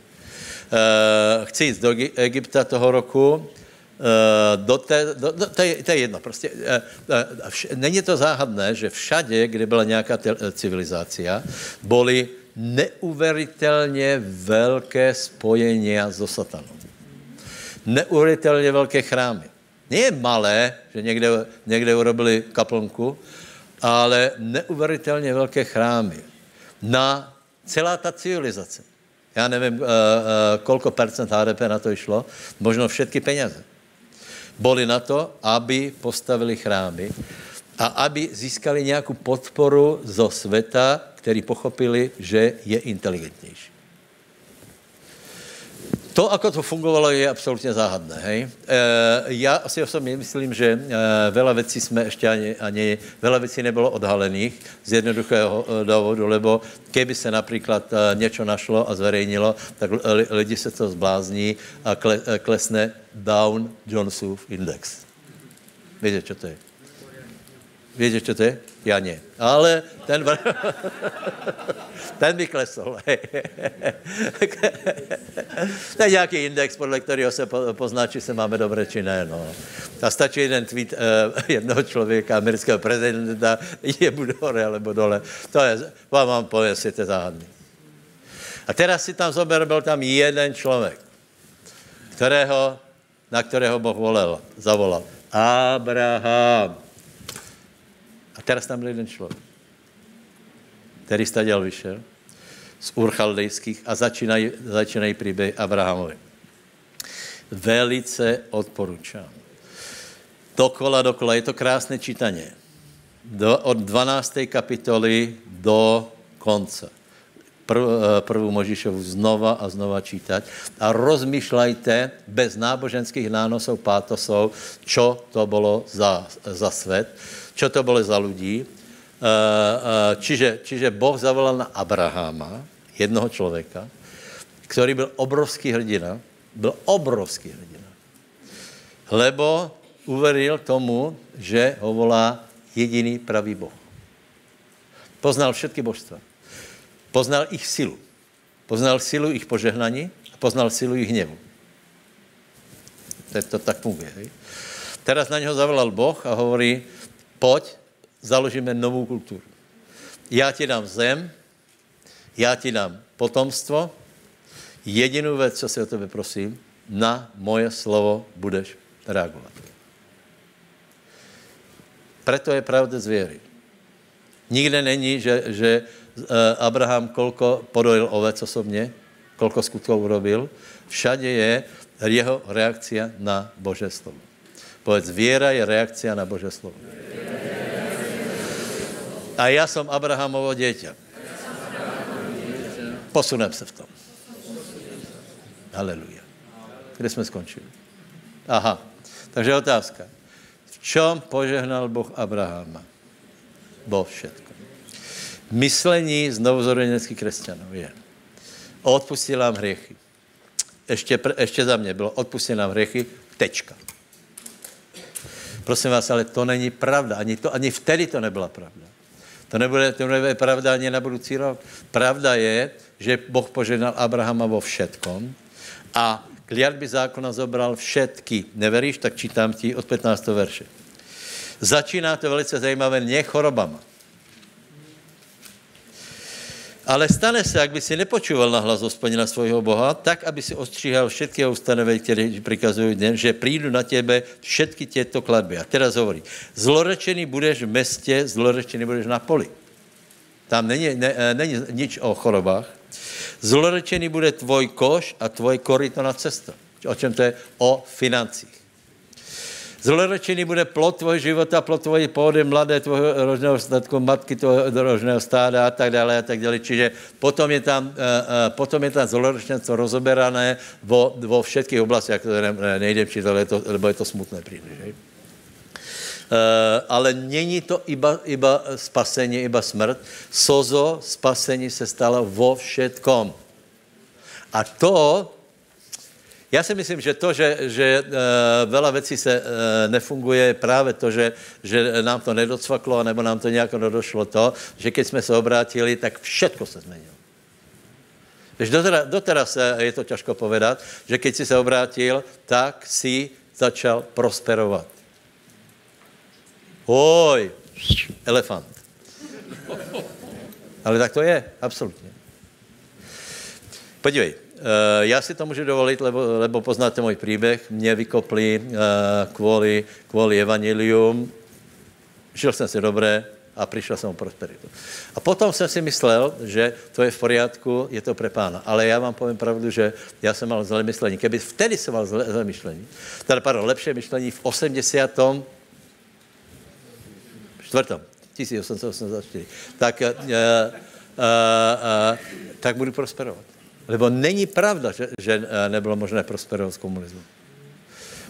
chci ísť do Egypta toho roku, to je jedno, prostě. E, e, není to záhadné, že všade, kde byla nějaká civilizácia, boli neuveriteľne veľké spojenia so satanom. Neuveriteľne veľké chrámy. Nie je malé, že někde, někde urobili kaplnku, ale neuvěřitelně velké chrámy. Na celá ta civilizace. Já nevím, uh, uh, kolko percent há dé pé na to išlo, možno všetky peněze. Boli na to, aby postavili chrámy a aby získali nějakou podporu zo světa, který pochopili, že je inteligentnější. To, ako to fungovalo, je absolutně záhadné, hej. E, já asi osobně myslím, že e, veľa vecí jsme ještě ani, ani, veľa vecí nebylo odhalených z jednoduchého e, důvodu, lebo keby se například e, něco našlo a zverejnilo, tak li, lidi se to zblázní a kle, e, klesne down Jonesův index. Víte, čo to je? Víte, čo to je? Já ne. Ale ten, ten by klesol. To je nějaký index, podle kterého se pozná, či se máme dobré, či ne. No. A stačí jeden tweet jednoho člověka, amerického prezidenta, je buď hore, alebo dole. To je, vám mám pověst, je to záhadný. A teraz si tam zober, byl tam jeden člověk, kterého, na kterého Boh volel, zavolal. Abraham. A teraz tam byl jeden člověk, který staděl vyšel z Urchaldejských a začínají, začínají příběh Abrahamovi. Velice odporučám. Dokola, dokola, je to krásné čítaně. Do, od dvanástej kapitoly do konce. Prv, prvú Možišovu znova a znova čítať a rozmýšľajte bez náboženských nánosov, pátosov, čo to bolo za, za svet, čo to bolo za ľudí. Čiže, čiže Boh zavolal na Abraháma, jednoho človeka, ktorý byl obrovský hrdina, byl obrovský hrdina, lebo uveril tomu, že ho volá jediný pravý Boh. Poznal všetky božstva. Poznal ich silu. Poznal silu ich požehnaní a poznal silu ich hnevu. To, to tak funguje. Hej? Teraz na něho zavolal Boh a hovorí, pojď, založíme novou kulturu. Já ti dám zem, já ti dám potomstvo, jedinou věc, co si o tebe prosím, na moje slovo budeš reagovat. Preto je pravdec věry. Nikde není, že, že Abraham kolko podojil ovec osobně? koľko skutkov urobil. Všade je jeho reakcia na Božie slovo. Povedz, viera je reakcia na Božie slovo. A ja som Abrahamovo dieťa. Posunem sa v tom. Halelujá. Kde sme skončili? Aha. Takže otázka. V čom požehnal Boh Abraháma? Bo všetko. Myslení znovuzorodeneckých kresťanov je. Odpustil nám hriechy. Ešte, ešte za mne bylo. Odpustil nám hriechy. Tečka. Prosím vás, ale to není pravda. Ani, to, ani vtedy to nebyla pravda. To nebude, to nebude pravda ani na budúci rok. Pravda je, že Boh požehnal Abrahama vo všetkom a kliatby zákona zobral všetky. Neveríš? Tak čítam ti od pätnásteho verše. Začíná to velice zajímavé, nie chorobama. Ale stane se, ak by si nepočúval na hlas Hospodina svojho Boha, tak, aby si ostříhal všetky ustanovenia, ktoré prikazujú dnes, že prídu na tebe všetky tieto kladby. A teraz hovorí, zlorečený budeš v meste, zlorečený budeš na poli. Tam není, ne, není nič o chorobách. Zlorečený bude tvoj koš a tvoj koryto na cesto. O čem to je? O financích. Zlorečený bude plod tvojho života, plod tvojej pôdy, mladé tvojho rožného statku, matky tvojho rožného stáda a tak dále a tak dále. Čiže potom je tam, potom je tam zlorečenstvo rozoberané vo, vo všetkých oblastiach, ktoré nejdem čítať, lebo je to smutné príliš. Ale není to iba, iba spasenie, iba smrt. Sozo, spasení se stalo vo všetkom. A to... Ja si myslím, že to, že, že veľa vecí se nefunguje, je práve to, že, že nám to nedocvaklo, nebo nám to nejako nedošlo to, že keď sme sa obrátili, tak všetko sa zmenilo. Doteraz, doteraz je to ťažko povedať, že keď si sa obrátil, tak si začal prosperovať. Oj, elefant. Ale tak to je, absolútne. Podívej. Uh, ja si to môžu dovoliť, lebo, lebo poznáte môj príbeh. Mne vykopli uh, kvôli, kvôli evanjelium. Žil som si dobré a prišiel som o prosperitu. A potom som si myslel, že to je v poriadku, je to pre pána. Ale ja vám poviem pravdu, že ja som mal zlé myslení. Keby vtedy som mal zlé, zlé myšlení, teda, pardon, lepšie myšlení v osemdesiatom štvrtom, tisícosemstoosemdesiatom štvrtom, tak, uh, uh, uh, tak budu prosperovať. Lebo není pravda, že, že nebylo možné prosperovat z komunismu.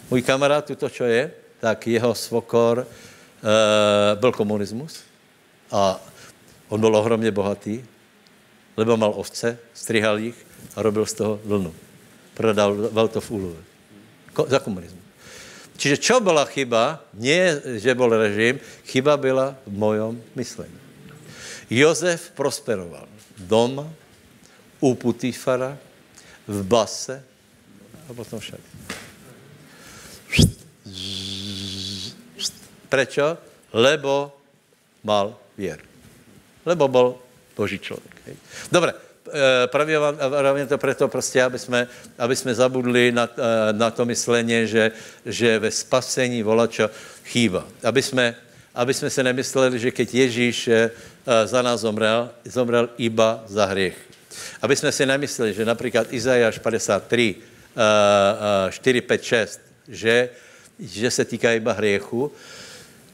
Můj kamarád, tuto, čo je, tak jeho svokor e, byl komunismus a on byl ohromně bohatý, lebo mal ovce, strihal jich a robil z toho vlnu. Prodával to v úlove. Ko, za komunismu. Čiže čo byla chyba? Nie, že byl režim, chyba byla v mojom myslení. Jozef prosperoval doma, u Putifara, v base a potom však. Prečo? Lebo mal vieru. Lebo bol Boží človek. Dobre, pravím to preto proste, aby sme, aby sme zabudli na, na to myslenie, že, že ve spasení volačo chýba. Aby sme, aby sme si nemysleli, že keď Ježíš za nás zomrel, zomrel iba za hriech. Aby sme si nemysleli, že napríklad Izajáš päťdesiattri, štyri, päť, šesť, že, že se týká iba hriechu,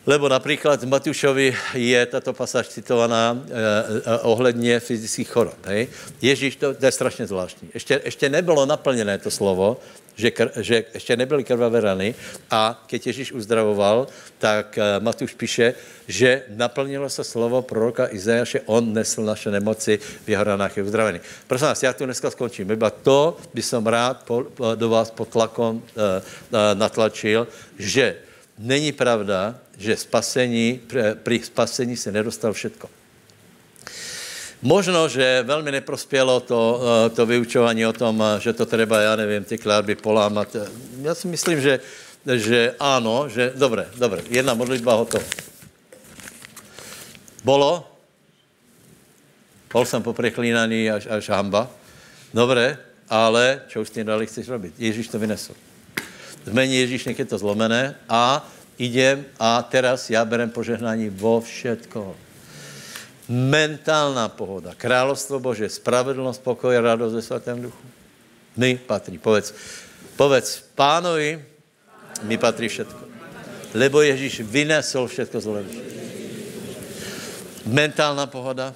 lebo napríklad v Matúšovi je táto pasáž citovaná ohledně fyzických chorob. Hej? Ježíš, to, to je strašně zvláštní. Ještě, ještě nebylo naplněné to slovo, že, kr, že ještě nebyly krvavé rany a keď Ježíš uzdravoval, tak Matúš píše, že naplnilo se slovo proroka Izajáše, on nesl naše nemoci, v jeho ranách je uzdravený. Prosím vás, já tu dneska skončím, iba to by som rád po, do vás pod tlakom e, e, natlačil, že není pravda, že spasení, pri spasení se nedostal všetko. Možno, že velmi neprospělo to, to vyučování o tom, že to třeba, já nevím, ty kládby polámat. Já si myslím, že, že ano, že dobré, dobré, jedna modlitba hotovo. Bolo, bol jsem popreklínaný až, až hamba, dobré, ale čo už s tím dali chceš robit? Ježíš to vynesl. V mene Ježíš nech je to zlomené a idem a teraz ja berem požehnání vo všetko. mentálna pohoda. Královstvo Bože, spravedlnost, pokoj a radost ve svatém duchu. My patrí. Povedz, povedz pánovi, mi patrí všetko. Lebo Ježíš vynesol všetko zlé. Mentálna pohoda,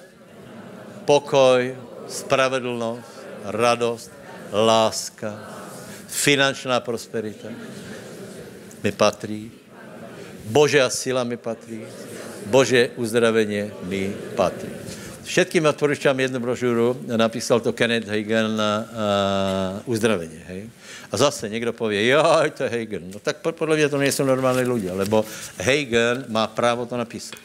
pokoj, spravedlnost, radost, láska, finančná prosperita mi patrí. Božia sila mi patrí. Bože uzdravenie mi patrí. Všetkým odporúčam jednu brožuru, napísal to Kenneth Hagen na uh, uzdravenie. Hej? A zase niekto povie, joj, to je Hagen. No tak podľa mňa to nie sú normálni ľudia, lebo Hagen má právo to napísať.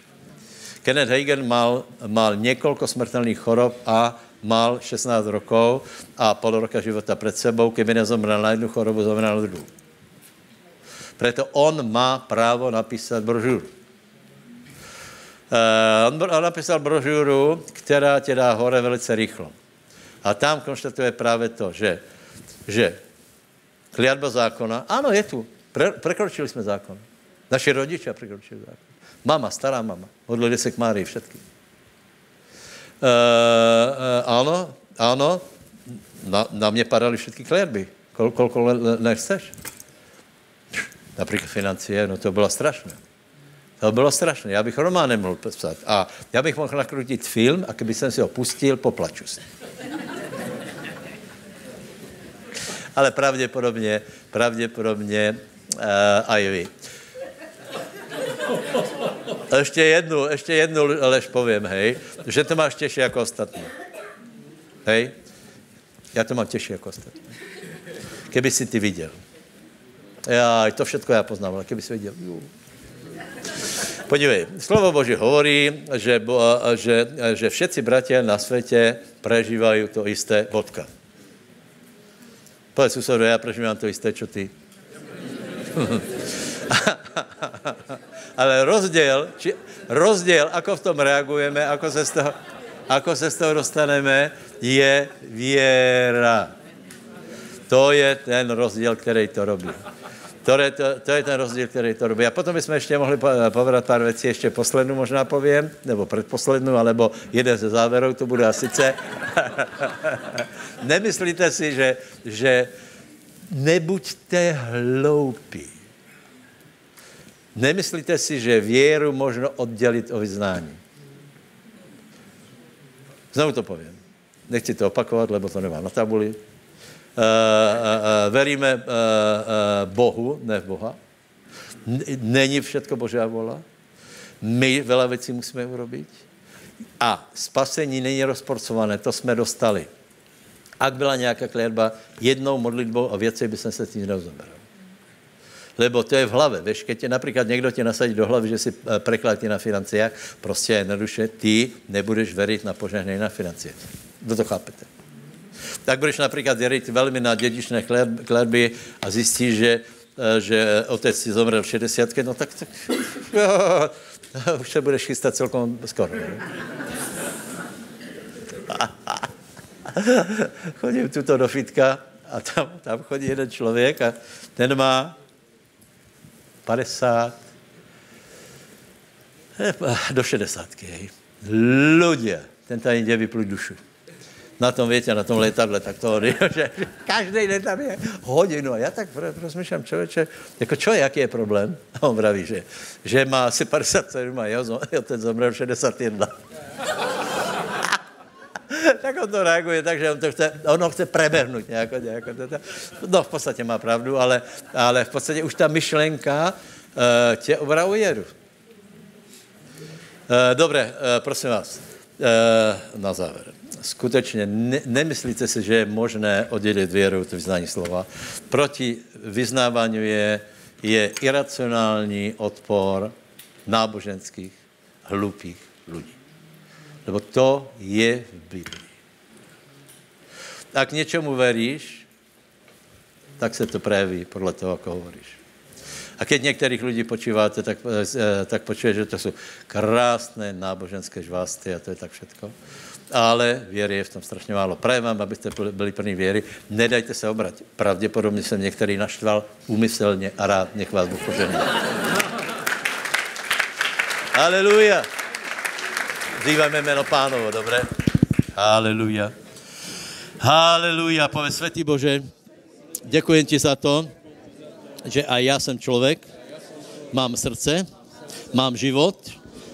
Kenneth Hagen mal, mal niekoľko smrtelných chorob a mal šestnásť rokov a pol roka života pred sebou, keby nezomrel na jednu chorobu, zomrel na druhú. Preto on má právo napísať brožuru. Uh, on, on napísal brožuru, která tě dá hore velice rychlo. A tam konštatuje právě to, že, že kliatba zákona, ano, je tu, Pre, prekročili jsme zákon. Naši rodiče prekročili zákon. Mama, stará mama, odlili se k Márii všetky. Uh, uh, ano, ano, na, na mě padaly všetky kliatby. Kol, kol, kol nechceš? Například financie, no to bylo strašné. To bylo strašné, já bych román nemohl psát. A já bych mohl nakrutit film a kdyby jsem si ho pustil, poplaču se. Ale pravděpodobně, pravděpodobně uh, aj vy. Ještě jednu, ještě jednu lež povím, hej, že to máš těžší jako ostatní. Hej, já to mám těžší jako ostatní. Kdyby si ty viděl. Já, to všechno já poznám, ale kdyby si viděl. Podívej, slovo Boží hovorí, že, že, že všetci bratia na svete prežívajú to isté, bodka. Povedz susedu, ja prežívam to isté, čo ty. Ale rozdiel, či, rozdiel, ako v tom reagujeme, ako sa z toho, ako sa z toho dostaneme, je viera. To je ten rozdiel, ktorý to robí. To je, to, to je ten rozdíl, který to robí. A potom bychom ještě mohli povedat pár věcí, ještě poslednou možná povím, nebo předposlednou, alebo jeden ze záverů, to bude asi sice. Nemyslíte si, že, že nebuďte hloupí. Nemyslíte si, že věru možno oddělit o vyznání. Znovu to povím. Nechci to opakovat, lebo to nemám na tabuli. Uh, uh, uh, veríme uh, uh, Bohu, ne v Boha. N- není všetko Božá vola. My veľa věcí musíme urobiť. A spasení není rozporcované, to jsme dostali. Ak byla nějaká kliatba, jednou modlitbou a věci by jsem se s tím nerozobral. Lebo to je v hlavě. Víš, keď tě, například někdo tě nasadí do hlavy, že si preklátí na financiách, prostě jednoduše ty nebudeš veriť na požehnej na financie. Kdo to chápete? Tak budeš například věřit velmi na dědičné kletby a zjistíš, že, že otec si zomrel v šedesiatke, no tak, tak už se budeš chystat celkom skoro. Chodím tuto do fitka a tam, tam chodí jeden člověk a ten má padesát do šedesátky. Hej. Ľudia, ten tady jde vypluť dušu. Na tom, viete, na tom letadle, tak to hovorím, že každej den tam je hodinu. A já tak rozmýšľam, člověče, jako čo je, jaký je problém? A on praví, že, že má asi päťdesiatsedem a jeho otec zomrel šesťdesiatjeden. Tak on to reaguje, takže on to chce, ono chce preberhnúť nejako, nejako. No, v podstatě má pravdu, ale, ale v podstatě už ta myšlenka uh, tě obrá u jedu. Uh, Dobre, uh, prosím vás, uh, na záver. Skutečně ne, nemyslíte si, že je možné oddělit věru od vyznání slova. Proti vyznávání je, je iracionální odpor náboženských, hlupých lidí. Lebo to je v Biblii. Ak něčemu veríš, tak se to prejeví podle toho, ako hovoríš. A keď některých lidí počíváte, tak, tak počuje, že to jsou krásné náboženské žvásty a to je tak všetko. Ale věry je v tom strašně málo. Prajem vám, abyste byli plní věry. Nedajte se obratit. Pravděpodobně jsem některý naštval úmyslně a rád nech vás Bůh požehná. Aleluja. Vzývajme jméno pánovo, dobré? Haleluja. Haleluja. Povedz, svätý Bože, děkujem ti za to, že aj ja som človek, mám srdce, mám život,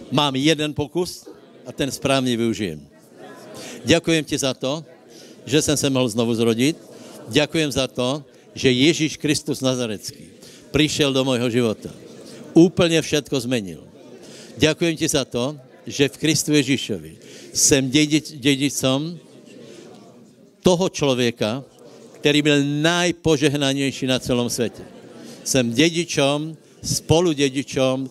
mám jeden pokus a ten správně využijem. Ďakujem ti za to, že jsem se mohl znovu zrodit. Ďakujem za to, že Ježíš Kristus Nazarecký prišiel do mojho života. Úplne všetko zmenil. Ďakujem ti za to, že v Kristu Ježíšovi jsem dědicom toho člověka, který byl najpožehnanější na celom světě. Jsem dědičom, spoludědičom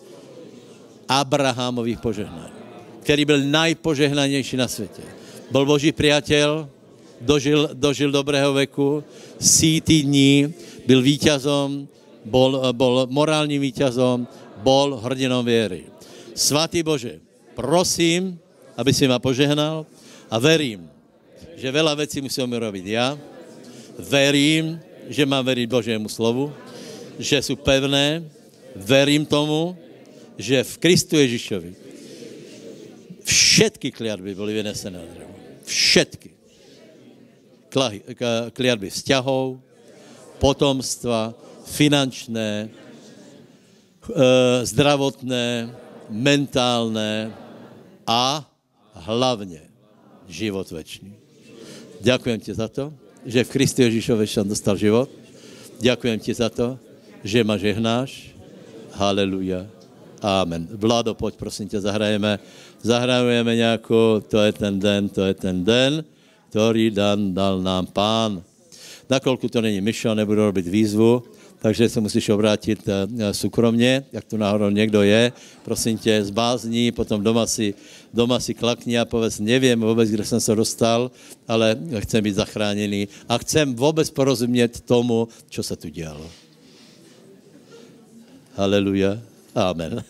Abrahamových požehnání, který byl najpožehnanější na světě. Byl Boží priateľ, dožil, dožil dobrého veku, sítý dní, byl víťazom, bol, bol morálním víťazom, bol hrdinom věry. Svatý Bože, prosím, aby si ma požehnal a verím, že veľa vecí musím robiť ja. Verím, že mám veriť Božiemu slovu, že sú pevné. Verím tomu, že v Kristu Ježišovi všetky kliatby boli vynesené na drevo. Všetky. Kliatby vzťahov, potomstva, finančné, zdravotné, mentálne a hlavne život večný. Ďakujem ti za to, že v Kristu Ježišovi som dostal život. Ďakujem ti za to, že ma žehnáš. Haleluja. Amen. Vlado, pojď, prosím ťa, zahrajeme. Zahrajeme nejakú, to je ten den, to je ten den, ktorý dan dal nám pán. Nakoľko to není myšo, nebudu robiť výzvu, takže se musíš obrátit súkromne, jak tu náhodou niekto je. Prosím tě, zbázni, potom doma si, doma si klakni a povedz, neviem vôbec, kde som sa dostal, ale chcem byť zachránený a chcem vôbec porozumieť tomu, čo sa tu dialo. Haleluja. Amen.